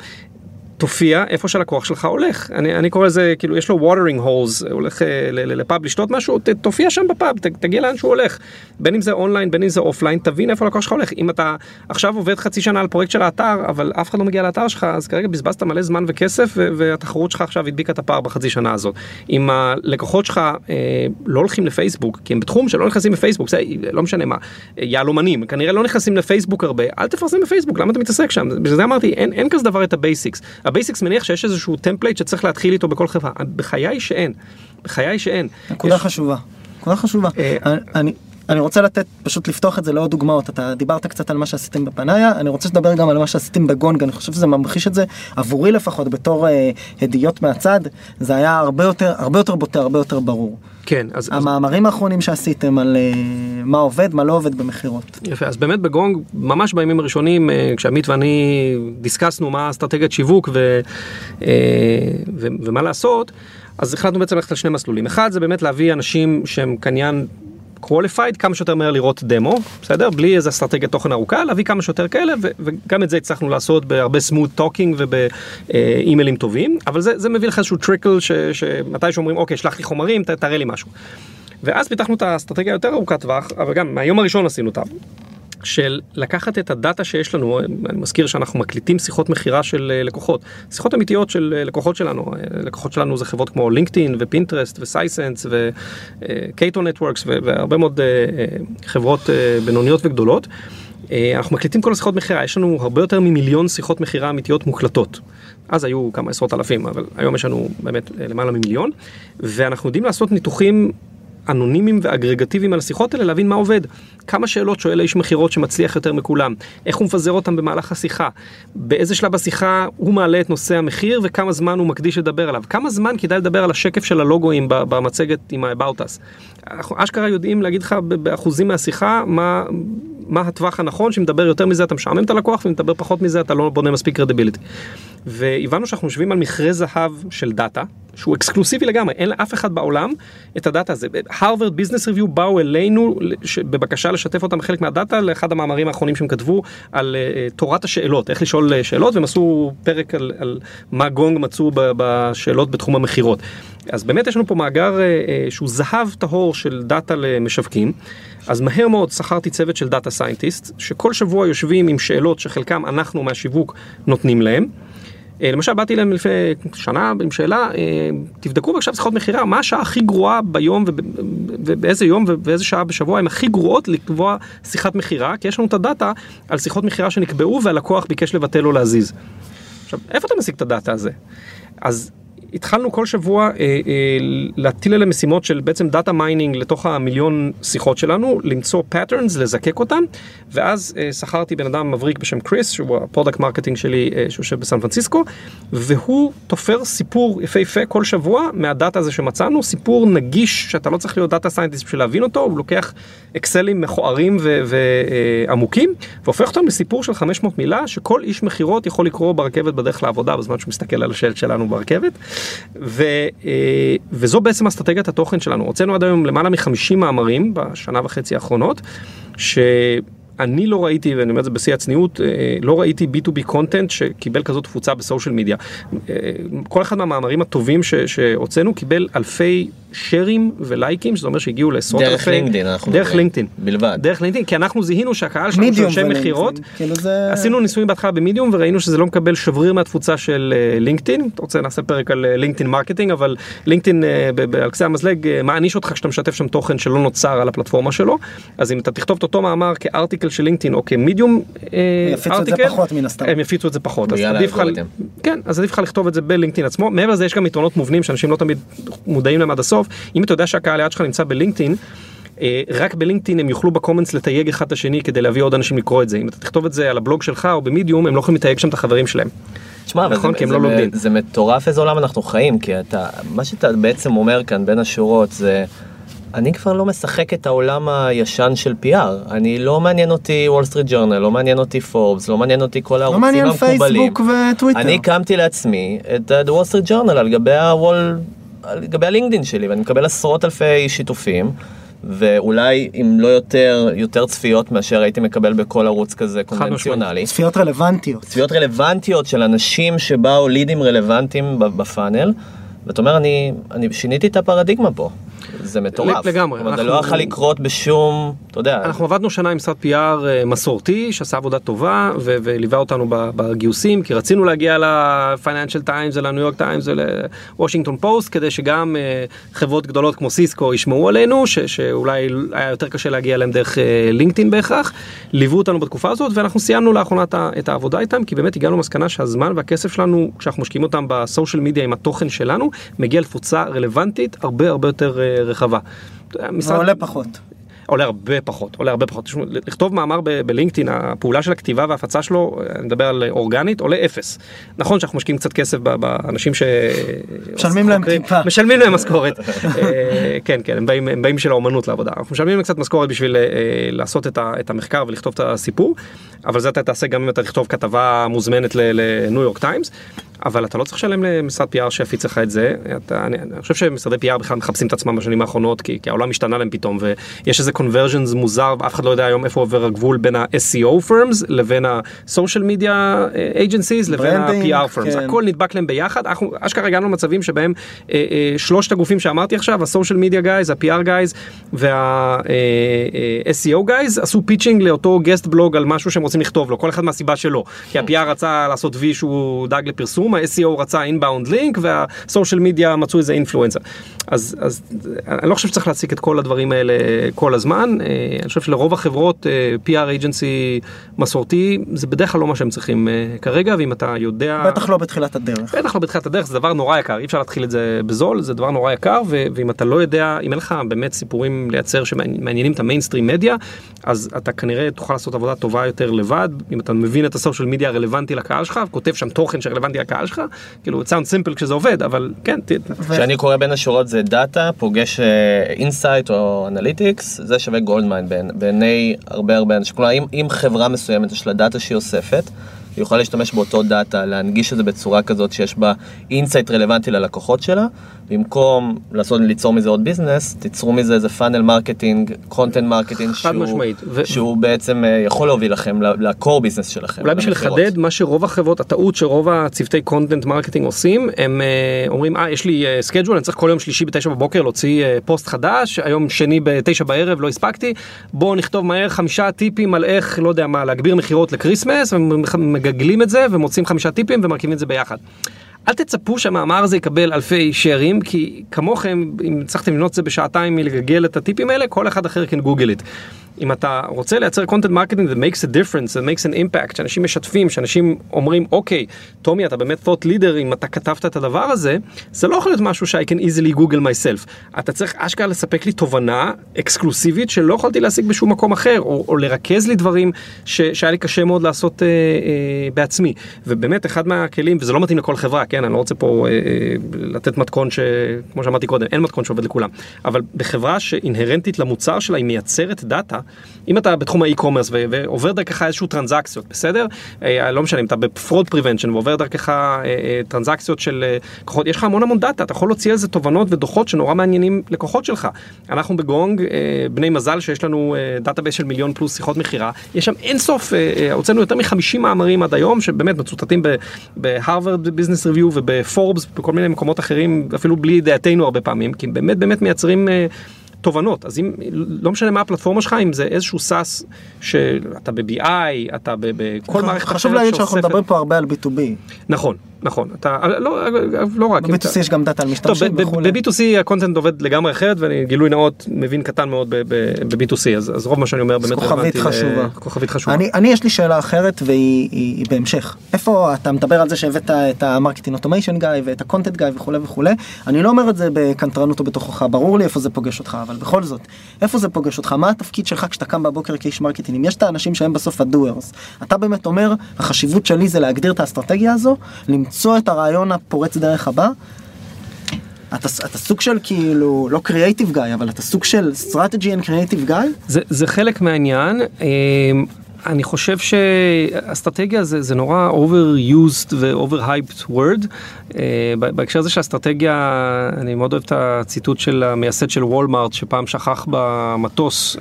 תופיע איפה שהלקוח שלך הולך. אני, אני קורא לזה, כאילו, יש לו watering holes, הולך לפאב לשתות משהו, ת, תופיע שם בפאב, ת, תגיע לאן שהוא הולך. בין אם זה אונליין, בין אם זה אופליין, תבין איפה הלקוח שלך הולך. אם אתה עכשיו עובד חצי שנה על פרויקט של האתר, אבל אף אחד לא מגיע לאתר שלך, אז כרגע בזבזת מלא זמן וכסף, ו- והתחרות שלך עכשיו הדביקה את הפער בחצי שנה הזאת. אם הלקוחות שלך אה, לא הולכים לפייסבוק, כי הם בתחום שלא נכנסים לפייסבוק, זה לא משנה מה, יעלומנים, כנראה לא נכנסים לפייסבוק הרבה, אל תפרסם בפייסבוק, למה אתה מתעסק שם? בזה אמרתי, אין, אין כזה דבר את הבייסיקס. הבייסיקס מניח שיש איזשהו טמפלייט שצריך להתחיל איתו בכל חברה. בחיי שאין. בחיי שאין. נקודה חשובה. נקודה חשובה. אני, אני רוצה לתת, פשוט לפתוח את זה לעוד דוגמאות. אתה דיברת קצת על מה שעשיתם בפניה, אני רוצה לדבר גם על מה שעשיתם בגונג, אני חושב שזה ממחיש את זה, עבורי לפחות, בתור הדיות מהצד, זה היה הרבה יותר, הרבה יותר בוטה, הרבה יותר ברור. כן, אז המאמרים האחרונים שעשיתם על מה עובד, מה לא עובד במחירות. יפה, אז באמת בגונג, ממש בימים הראשונים, כשעמית ואני דיסקסנו מה אסטרטגיית שיווק ו, ו, ומה לעשות, אז החלטנו בעצם ללכת על שני מסלולים. אחד, זה באמת להביא אנשים שהם קניין qualified, כמה שיותר מהר לראות דמו, בסדר? בלי איזו אסטרטגיה תוכן ארוכה, להביא כמה שיותר כאלה, ו- וגם את זה הצלחנו לעשות בהרבה smooth talking ובאימיילים טובים, אבל זה, זה מביא לך איזשהו טריקל ש- שמתי שאומרים, אוקיי, שלח לי חומרים, ת- תראה לי משהו. ואז פיתחנו את האסטרטגיה יותר ארוכת טווח, אבל גם מהיום הראשון עשינו אותה, של לקחת את הדאטה שיש לנו. אני מזכיר שאנחנו מקליטים שיחות מחירה של לקוחות, שיחות אמיתיות של לקוחות שלנו. לקוחות שלנו זה חברות כמו LinkedIn ופינטרסט וסייסנס וקייטו נטוורקס והרבה מאוד חברות בינוניות וגדולות. אנחנו מקליטים כל השיחות מחירה, יש לנו הרבה יותר ממיליון שיחות מחירה אמיתיות מוקלטות. אז היו כמה עשרות אלפים, אבל היום יש לנו באמת למעלה ממיליון, ואנחנו יודעים לעשות ניתוחים אנונימיים ואגרגטיביים על השיחות האלה, להבין מה עובד, כמה שאלות שואל האיש מחירות שמצליח יותר מכולם, איך הוא מפזר אותם במהלך השיחה, באיזה שלב השיחה הוא מעלה את נושא המחיר וכמה זמן הוא מקדיש לדבר עליו, כמה זמן כדאי לדבר על השקף של הלוגויים במצגת עם ה-About Us. אנחנו אשכרה יודעים להגיד לך באחוזים מהשיחה מה, מה הטווח הנכון, שמדבר יותר מזה אתה משעמם את הלקוח, ומדבר פחות מזה אתה לא בונה מספיק credibility. והבנו שאנחנו משווים על מכרה זהב של דאטה, שהוא אקסקלוסיבי לגמרי, אין לאף אחד בעולם את הדאטה הזה. Harvard Business Review באו אלינו בבקשה לשתף אותם חלק מהדאטה, לאחד המאמרים האחרונים שהם כתבו על תורת השאלות, איך לשאול שאלות, והם עשו פרק על, על מה גונג מצאו בשאלות בתחום המחירות. אז באמת יש לנו פה מאגר שהוא זהב טהור של דאטה למשווקים, אז מהר מאוד שכרתי צוות של דאטה סיינטיסט, שכל שבוע יושבים עם שאלות שחלקם אנחנו מהשיווק נותנים להם. למשל, באתי אליהם לפני שנה עם שאלה, תבדקו בבקשה בשיחות מחירה, מה השעה הכי גרועה ביום, ובאיזה יום ובאיזה שעה בשבוע הן הכי גרועות לקבוע שיחת מחירה, כי יש לנו את הדאטה על שיחות מחירה שנקבעו, והלקוח ביקש לבטל או להזיז. עכשיו, איפה אתה משיג את הדאטה הזה? אז התחלנו כל שבוע אה, אה, להטיל אלה משימות של בעצם דאטה מיינינג לתוך המיליון שיחות שלנו, למצוא patterns, לזקק אותם, ואז אה, שכרתי בן אדם מבריק בשם קריס, שהוא הפרודקט מרקטינג שלי, אה, שהוא יושב בסן פרנסיסקו, והוא תופר סיפור יפה-יפה כל שבוע מהדאטה הזה שמצאנו, סיפור נגיש שאתה לא צריך להיות דאטה סיינטיסט בשביל להבין אותו, הוא לוקח אקסלים מכוערים ועמוקים, והופך אותם לסיפור של חמש מאות מילה, שכל איש מחירות יכול לקרוא ברכבת בדרך לעבודה, בזמן שהוא מסתכל על השאלות שלנו ברכבת. ו, וזו בעצם אסטרטגיית התוכן שלנו. הוצאנו עד היום למעלה מ-חמישים מאמרים בשנה וחצי האחרונות, שאני לא ראיתי, ואני אומר את זה בשיא הצניעות, לא ראיתי בי טו בי קונטנט שקיבל כזאת תפוצה בסושל מדיה. כל אחד מהמאמרים הטובים שהוצאנו קיבל אלפי שרים ולייקים, שזה אומר שהגיעו לעשרות אלפי... דרך לינקדין. דרך לינקדין. בלבד. דרך לינקדין, כי אנחנו זיהינו שהקהל שלנו שיושב מחירות, עשינו ניסויים בהתחלה במדיום, וראינו שזה לא מקבל שבריר מהתפוצה של לינקדין. אתה רוצה נעשה פרק על לינקדין מרקטינג, אבל לינקדין על קצה המזלג מעניש אותך כשאתה משתף שם תוכן שלא נוצר על הפלטפורמה שלו, אז אם אתה תכתוב את אותו מאמר כארטיקל של לינקדין או כמדיום ארטיקל, הם יפיצו את זה פחות. אז עדיף לך לכתוב את זה בלינקדין עצמו. מעבר זה יש גם יתרונות מובנים שאנשים לא תמיד מודעים להם עד הסוף. אם אתה יודע שהקהל היד שלך נמצא בלינקדאין, רק בלינקדאין הם יוכלו בקומנס לתייג אחד את השני כדי להביא עוד אנשים לקרוא את זה. אם אתה תכתוב את זה על הבלוג שלך או במידיום, הם לא יכולים לתייג שם את החברים שלהם. תשמע, נכון, כי הם לא לומדים. זה מטורף איזה עולם אנחנו חיים, כי אתה, מה שאתה בעצם אומר כאן בין השורות זה, אני כבר לא משחק את העולם הישן של פי אר. אני לא מעניין אותי וול סטריט ג'ורנל, לא מעניין אותי פורבס, לא מעניין אותי כל הערוצים המקובלים. לא מעניין פייסבוק וטוויטר. אני קמתי לעצמי את וול סטריט ג'ורנל על גבי הוול לגבי הלינקדין שלי, ואני מקבל עשרות אלפי שיתופים, ואולי אם לא יותר, יותר צפיות מאשר הייתי מקבל בכל ערוץ כזה קונבנציונלי. צפיות רלוונטיות. צפיות רלוונטיות של אנשים שבאו לידים רלוונטיים בפאנל, ואת אומר, אני, אני שיניתי את הפרדיגמה פה. זה מטורף. לגמרי. אבל זה לא יכול לקרות בשום, אתה יודע. אנחנו עבדנו שנה עם סרט פי אר מסורתי, שעשה עבודה טובה, וליווה אותנו בגיוסים, כי רצינו להגיע ל-Financial Times, לניו יורק טיימס, לוושינגטון פוסט, כדי שגם חברות גדולות כמו סיסקו ישמעו עלינו, שאולי היה יותר קשה להגיע אליהם דרך לינקדאין בהכרח, ליוו אותנו בתקופה הזאת, ואנחנו סיימנו לאחרונה את העבודה איתם, כי באמת הגענו למסקנה שהזמן והכסף שלנו, כשאנחנו משקיעים אותם בסושיאל מדיה עם התוכן שלנו, מגיע לתפוצה רלוונטית, הרבה הרבה יותר רחבה. עולה פחות. עולה הרבה פחות, עולה הרבה פחות. לכתוב מאמר בלינקדאין, הפעולה של הכתיבה וההפצה שלו, אני מדבר על אורגנית, עולה אפס. נכון שאנחנו משקיעים קצת כסף באנשים ש... משלמים להם טיפה. משלמים להם משכורת. כן, כן, הם באים של האומנות לעבודה. אנחנו משלמים קצת משכורת בשביל לעשות את המחקר ולכתוב את הסיפור, אבל זה אתה תעשה גם אם אתה לכתוב כתבה מוזמנת לניו יורק טיימס, אבל אתה לא צריך לשלם למשרד פי אר שיפיץ לך את זה. אתה, אני, אני חושב שמשרדי פי אר בכלל מחפשים את עצמם בשנים האחרונות, כי, כי העולם משתנה להם פתאום, ויש איזה conversions מוזר, ואף אחד לא יודע היום איפה עובר הגבול בין ה-אס אי או firms, לבין ה-social media agencies, לבין ה-פי אר firms. כן. הכל נדבק להם ביחד. אנחנו, אשכרה הגענו למצבים שבהם אה, אה, שלושת הגופים שאמרתי עכשיו, ה-social media guys, ה-פי אר guys, וה-אס אי או guys, עשו pitching לאותו guest blog על משהו שהם רוצים לכתוב לו, כל אחד מהסיבה שלו. כי ה-פי אר רצה לעשות וי שהוא דאג לפרסום, בנאום, ה-אס אי או רצה inbound link, וה-social media מצאו איזה influencer. אז, אז אני לא חושב שצריך להציק את כל הדברים האלה כל הזמן. אני חושב שלרוב החברות, פי אר agency מסורתי, זה בדרך כלל לא מה שהם צריכים כרגע, ואם אתה יודע... בטח לא בתחילת הדרך. בטח לא בתחילת הדרך, זה דבר נורא יקר. אי אפשר להתחיל את זה בזול, זה דבר נורא יקר, ואם אתה לא יודע, אם אין לך באמת סיפורים לייצר שמעניינים את המיינסטרים מדיה, אז אתה כנראה תוכל לעשות עבודה טובה יותר לבד, אם אתה מבין את הסושיאל מדיה הרלוונטי לקהל שלך, וכותב שם תוכן שרלוונטי לקהל שלך, כאילו, it sounds simple כשזה עובד, אבל כן, כשאני קורא בין השורות זה דאטה, פוגש אינסייט או אנליטיקס, זה שווה גולדמיין בעיני הרבה הרבה אנשים. כלומר, אם חברה מסוימת יש לה דאטה שהיא אוספת, היא יכולה להשתמש באותו דאטה, להנגיש את זה בצורה כזאת שיש בה אינסייט רלוונטי ללקוחות שלה, במקום לעשות, ליצור מזה עוד ביזנס, תיצרו מזה איזה פאנל מרקטינג, קונטנט מרקטינג, שהוא בעצם יכול להוביל לכם, לקור ביזנס שלכם. אולי בשביל לחדד, מה שרוב החברות, הטעות שרוב הצוותי קונטנט מרקטינג עושים, הם אומרים, אה, יש לי סקייג'ול, אני צריך כל יום שלישי בתשע בבוקר להוציא פוסט חדש, היום שני בתשע בערב, לא הספקתי, בוא נכתוב מהר חמישה טיפים על איך, לא יודע מה, להגביר מחירות לקריסמס, ומגגלים את זה, ומוצאים חמישה טיפים, ומרכיבים את זה ביחד. אל תצפו שהמאמר הזה יקבל אלפי שערים, כי כמוכם, אם צריכתם לבנות את זה בשעתיים מלגגל את הטיפים האלה, כל אחד אחר כן גוגל את. אם אתה רוצה לייצר content marketing that makes a difference, that makes an impact, שאנשים משתפים, שאנשים אומרים, אוקיי, תומי, אתה באמת thought leader, אם אתה כתבת את הדבר הזה, זה לא יכול להיות משהו ש-I can easily google myself. אתה צריך אשכרה לספק לי תובנה אקסקלוסיבית שלא יכולתי להשיג בשום מקום אחר, או, או לרכז לי דברים ש- שהיה לי קשה מאוד לעשות אה, אה, בעצמי. ובאמת, אחד מהכלים, וזה לא מתאים לכל חברה, כן? אני לא רוצה פה אה, לתת מתכון ש... כמו שאמרתי קודם, אין מתכון שעובד לכולם. אבל בחברה שאינהרנטית למוצר שלה, היא מייצרת דאטה, אם אתה בתחום האי-קומרס ועובר דרכך איזשהו טרנזקציות, בסדר? לא משנה, אם אתה בפרוד פריבנשן ועובר דרכך טרנזקציות של לקוחות, יש לך המון המון דאטה, אתה יכול להוציא איזה תובנות ודוחות שנורא מעניינים לקוחות שלך. אנחנו בגונג, בני מזל שיש לנו דאטאבייס של מיליון פלוס שיחות מחירה, יש שם אינסוף, הוצאנו יותר מ-חמישים מאמרים עד היום, שבאמת מצוטטים ב-Harvard Business Review וב-Forbes, בכל מיני מקומות אחרים, אפילו בלי דעתנו הרבה פעמים, כי באמת באמת מייצרים תובנות. אז אם, לא משנה מה הפלטפורמה שלך, אם זה איזשהו סאס שאתה ב-בי איי, אתה בכל מערכת... חשוב להגיד שאנחנו מדברים פה הרבה על בי טו בי. נכון. נכון, אתה, לא, לא רק. ב-בי טו סי יש גם דאטה על משתמשים וכולי. ב-בי טו סי הקונטנט עובד לגמרי אחרת, ואני גילוי נאות מבין קטן מאוד ב-בי טו סי, אז רוב מה שאני אומר באמת רלוונטי. כוכבית חשובה. אני, יש לי שאלה אחרת, והיא בהמשך. איפה אתה מדבר על זה שהבאת את המרקטינג אוטומיישן גאי, ואת הקונטנט גאי וכולי וכולי, אני לא אומר את זה בקנטרנות או בתוכך, ברור לי איפה זה פוגש אותך, אבל בכל זאת, איפה זה פוגש אותך? מה התפקיד שלך כשאתה קם בבוקר כאיש מרקטינג? יש את האנשים שהם בסוף הדוארס. אתה באמת אומר, החשיבות שלי זה להגדיר את האסטרטגיה הזו, למצוא את הרעיון הפורץ דרך הבא, אתה, אתה סוג של כאילו, לא creative guy, אבל אתה סוג של strategy and creative guy? זה, זה חלק מהעניין. אני חושב שהאסטרטגיה זה, זה נורא overused ו-overhyped word. בהקשר הזה שהאסטרטגיה, אני מאוד אוהב את הציטוט של המייסד של וולמארט, שפעם שכח במטוס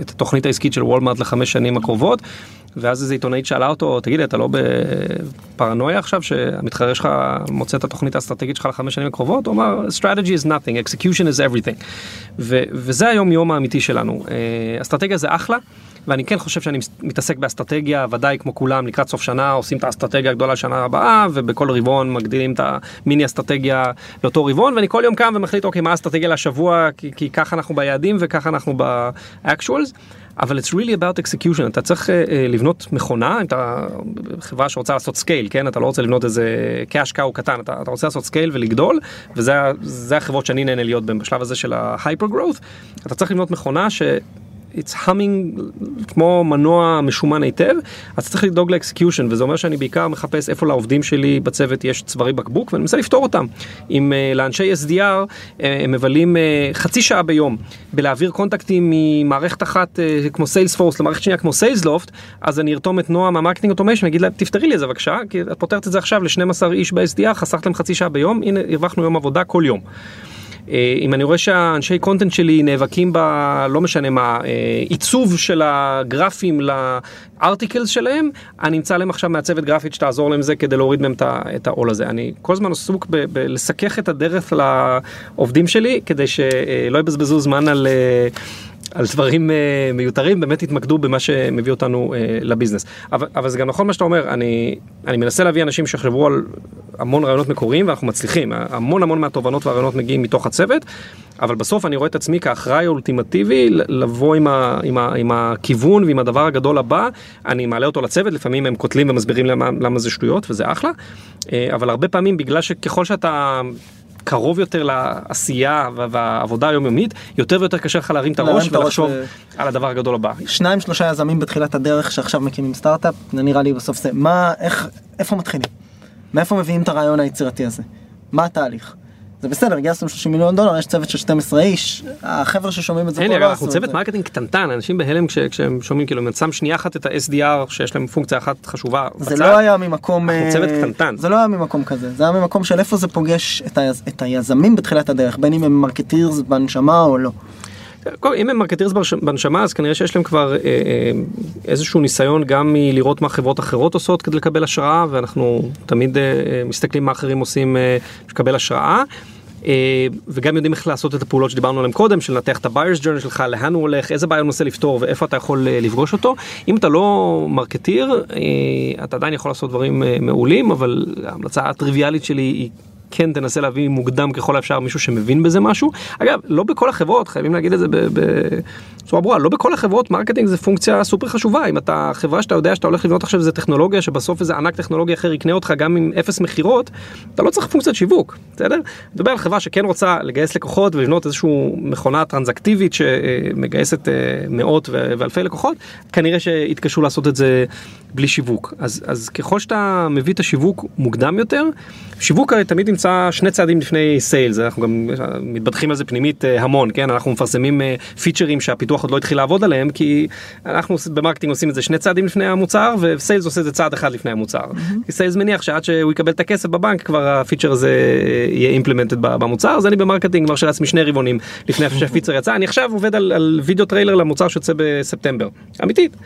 את התוכנית העסקית של וולמארט לחמש שנים הקרובות, ואז איזו עיתונאית שאלה אותו, תגיד לי, אתה לא בפרנויה עכשיו, שהמתחרה שלך מוצא את התוכנית האסטרטגית שלך לחמש שנים הקרובות? הוא אמר, strategy is nothing, execution is everything. ו- וזה היום יום האמיתי שלנו. אסטרטגיה זה אחלה, ואני כן חושב שאני מתעסק באסטרטגיה, ודאי כמו כולם, לקראת סוף שנה, עושים את האסטרטגיה הגדולה לשנה הבאה, ובכל רבעון מגדילים את המיני אסטרטגיה לאותו רבעון, ואני כל יום קם ומחליט, אוקיי, מה האסטרטגיה לשבוע, כי, כי ככה אנחנו ביעדים וככה אנחנו ב-actuals. אבל it's really about execution. אתה צריך uh, לבנות מכונה, אם אתה חברה שרוצה לעשות סקייל, כן? אתה לא רוצה לבנות איזה קאש קאו קטן, אתה, אתה רוצה לעשות סקייל ולגדול, וזה החברות שאני נהנה להיות בהם, בשלב הזה של ה-hyper growth. אתה צריך לבנות מכונה ש... it's humming, כמו מנוע משומן היטב, אז צריך לדאוג לאקסקיושן, וזה אומר שאני בעיקר מחפש איפה לעובדים שלי בצוות יש צווארי בקבוק, ואני מנסה לפתור אותם. אם לאנשי אס די אר, הם מבלים חצי שעה ביום, בלהעביר קונטקטים ממערכת אחת כמו סיילספורס, למערכת שנייה כמו סיילסלופט, אז אני ארתום את נועה מהמרקטינג אוטומיישן, ואגיד לה, תפתרי לי את זה בבקשה, כי את פותרת את זה עכשיו ל-שנים עשר איש ב-אס די אר, חסכת להם חצי שעה ביום, הנה, הרווחנו יום עבודה כל יום. אם אני רואה שהאנשי קונטנט שלי נאבקים בלא משנה מה, עיצוב של הגרפים לארטיקלס שלהם, אני אמצא להם עכשיו מהצוות גרפית שתעזור להם זה כדי להוריד מהם את העול הזה. אני כל הזמן עסוק בלסכך את הדרך לעובדים שלי, כדי שלא יבזבזו זמן על... על דברים מיותרים, באמת התמקדו במה שמביא אותנו לביזנס. אבל, אבל זה גם נכון מה שאתה אומר, אני, אני מנסה להביא אנשים שחשבו על המון רעיונות מקוריים, ואנחנו מצליחים. המון המון מהתובנות והרעיונות מגיעים מתוך הצוות, אבל בסוף אני רואה את עצמי כאחראי אולטימטיבי לבוא עם, ה, עם, ה, עם הכיוון ועם הדבר הגדול הבא, אני מעלה אותו לצוות, לפעמים הם קוטלים ומסבירים למה, למה זה שטויות, וזה אחלה, אבל הרבה פעמים בגלל שככל שאתה קרוב יותר לעשייה והעבודה היומיומית, יותר ויותר קשה לך להרים את הראש ולחשוב על הדבר הגדול הבא. שניים, שלושה יזמים בתחילת הדרך שעכשיו מקימים סטארט-אפ, זה נראה לי בסוף זה, מה, איך, איפה מתחילים? מאיפה מביאים את הרעיון היצירתי הזה? מה התהליך? זה בסדר, גייסנו שלושים מיליון דולר, יש צוות של שנים עשר איש, החבר'ה ששומעים את זה פה לא עשו את זה. אנחנו צוות מרקטינג קטנטן, אנשים בהלם כשהם שומעים, כאילו, מצם שנייה אחת את ה-אס די אר, שיש להם פונקציה אחת חשובה. זה לא היה ממקום... אנחנו צוות קטנטן. זה לא היה ממקום כזה, זה היה ממקום של איפה זה פוגש את היזמים בתחילת הדרך, בין אם הם מרקטירס בנשמה או לא. אם הם מרקטירס בנשמה, אז כנראה שיש להם כבר איזשהו ניסיון גם מלראות מה חברות אחרות עושות כדי לקבל השראה, ואנחנו תמיד מסתכלים מה אחרים עושים לקבל השראה, וגם יודעים איך לעשות את הפעולות שדיברנו עליהם קודם, של לנתח את ה-buyer's journey שלך, לאן הוא הולך, איזה בעיה הוא ננסה לפתור, ואיפה אתה יכול לפגוש אותו. אם אתה לא מרקטיר, אתה עדיין יכול לעשות דברים מעולים, אבל ההמלצה הטריוויאלית שלי היא כן, תנסה להביא מוקדם ככל האפשר מישהו שמבין בזה משהו. אגב, לא בכל החברות, חייבים להגיד את זה בצורה ברורה, לא בכל החברות, מרקטינג זה פונקציה סופר חשובה. אם אתה חברה שאתה יודע שאתה הולך לבנות עכשיו איזה טכנולוגיה, שבסוף איזה ענק טכנולוגיה אחר יקנה אותך גם עם אפס מחירות, אתה לא צריך פונקציית שיווק, בסדר? מדבר על חברה שכן רוצה לגייס לקוחות ולבנות איזשהו מכונה טרנזקטיבית שמגייסת מאות ואלפי לקוחות, כנראה שיתקשו לעשות את זה בלי שיווק. אז, אז ככל שאתה מביא את השיווק מוקדם יותר, שיווק תמיד נמצא שני צעדים לפני סיילס, אנחנו גם מתבדחים על זה פנימית המון, כן? אנחנו מפרסמים פיצ'רים שהפיתוח עוד לא התחיל לעבוד עליהם, כי אנחנו במרקטינג עושים את זה שני צעדים לפני המוצר, וסיילס עושה את זה צעד אחד לפני המוצר. כי סיילס מניח שעד שהוא יקבל את הכסף בבנק, כבר הפיצ'ר הזה יהיה אימפלמנטד במוצר, אז אני במרקטינג מרשה לעצמי שני רבעונים לפני שהפיצ'ר יצא, אני עכשיו עובד על, על וידאו טריילר למוצר שיוצא בספטמבר. אמיתית.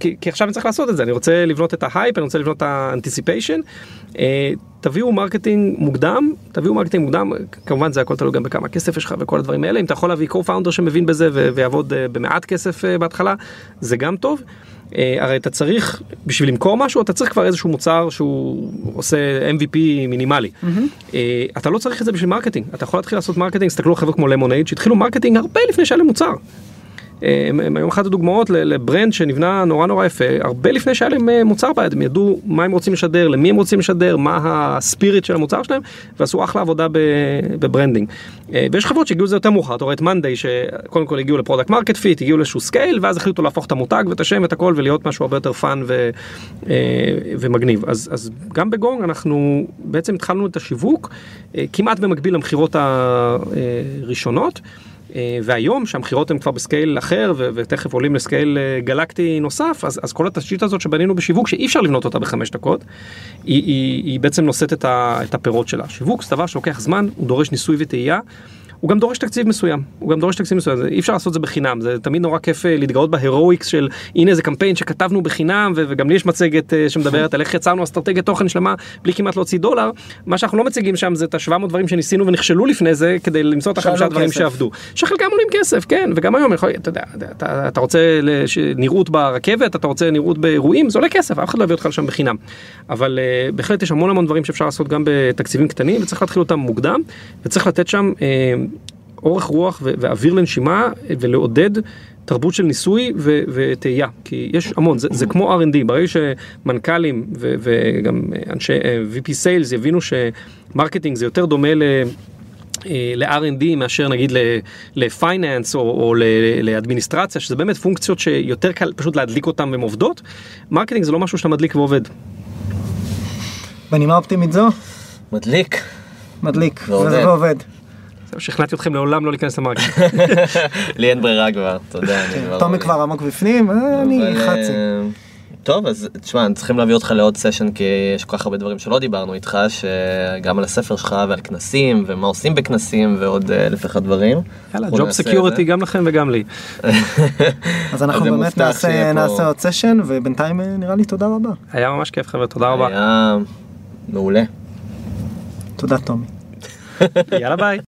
כי, כי עכשיו אני צריך לעשות את זה. אני רוצה לבנות את ההייפ, אני רוצה לבנות את האנטיסיפיישן. תביאו מרקטינג מוקדם, תביאו מרקטינג מוקדם, כמובן זה הכל תלוי גם בכמה כסף יש לך וכל הדברים האלה, אם אתה יכול להביא קו-פאונדר שמבין בזה ויעבוד במעט כסף בהתחלה, זה גם טוב. הרי אתה צריך, בשביל למכור משהו, אתה צריך כבר איזשהו מוצר שהוא עושה אם וי פי מינימלי. אתה לא צריך את זה בשביל מרקטינג, אתה יכול להתחיל לעשות מרקטינג, תסתכלו על חבר'ה כמו למונייד, שהתחילו מרקטינג הרבה לפני שהיה למוצר. הם היום אחת הדוגמאות לברנד שנבנה נורא נורא יפה, הרבה לפני שהיה להם מוצר ביד, הם ידעו מה הם רוצים לשדר, למי הם רוצים לשדר, מה הספיריט של המוצר שלהם, ועשו אחלה עבודה בברנדינג. ויש חברות שהגיעו לזה יותר מאוחר, אתה רואה את מאנדיי, שקודם כל הגיעו לפרודקט מרקט פיט, הגיעו לאיזשהו סקייל, ואז החליטו להפוך את המותג ואת השם ואת הכל, ולהיות משהו הרבה יותר פאן ומגניב. אז, אז גם בגונג אנחנו בעצם התחלנו את השיווק, כמעט במקביל למחירות הראשונות, והיום שהמחירות הן כבר בסקייל אחר, ותכף עולים לסקייל גלקטי נוסף, אז, אז כל התשתית הזאת שבנינו בשיווק, שאי אפשר לבנות אותה בחמש דקות, היא, היא, היא בעצם נושאת את, ה, את הפירות שלה. שיווק, זה דבר שלוקח זמן, הוא דורש ניסוי וטעייה, הוא גם דורש תקציב מסוים, הוא גם דורש תקציב מסוים, אי אפשר לעשות זה בחינם, זה תמיד נורא כיף להתגאות בהירואיקס של, הנה זה קמפיין שכתבנו בחינם, וגם לי יש מצגת שמדברת על איך יצרנו אסטרטגיה תוכן שלמה, בלי כמעט להוציא דולר, מה שאנחנו לא מציגים שם זה את ה-שבע מאות דברים שניסינו ונכשלו לפני זה, כדי למצוא את החמישה דברים שעבדו, שחלקם עולים כסף, כן, וגם היום, אתה יודע, אתה רוצה נראות ברכבת, אתה רוצה נראות באירועים, זה עולה כסף, אף אחד לא הביא אותך לשם בחינם, אבל בהחלט יש המון המון דברים שאפשר לעשות גם בתקציבים קטנים, וצריך להתחיל אותם מוקדם, וצריך לתת שם אורך רוח ואוויר לנשימה ולעודד תרבות של ניסוי ותהייה, כי יש המון, זה כמו אר אנד די, ברגע שמנכ"לים וגם אנשי וי פי Sales יבינו שמרקטינג זה יותר דומה ל... ל-אר אנד די מאשר נגיד ל-Finance או לאדמיניסטרציה, שזה באמת פונקציות שיותר קל פשוט להדליק אותן והן עובדות, מרקטינג זה לא משהו שאתה מדליק ועובד. בנימה אופטימית זו? מדליק. מדליק, וזה ועובד. שכנעתי אתכם לעולם לא להיכנס למרקטינג. לי אין ברירה כבר, תודה. תומי כבר עמוק בפנים, אני חצי. טוב, אז תשמע, צריכים להביא אותך לעוד סשן, כי יש כל כך הרבה דברים שלא דיברנו איתך, שגם על הספר שלך ועל כנסים, ומה עושים בכנסים, ועוד אלף אחד דברים. יאללה, ג'וב סקיוריטי גם לכם וגם לי. אז אנחנו באמת נעשה עוד סשן, ובינתיים נראה לי תודה רבה. היה ממש כיף חבר'ה, תודה רבה. היה מעולה. תודה תומי. יאללה ביי.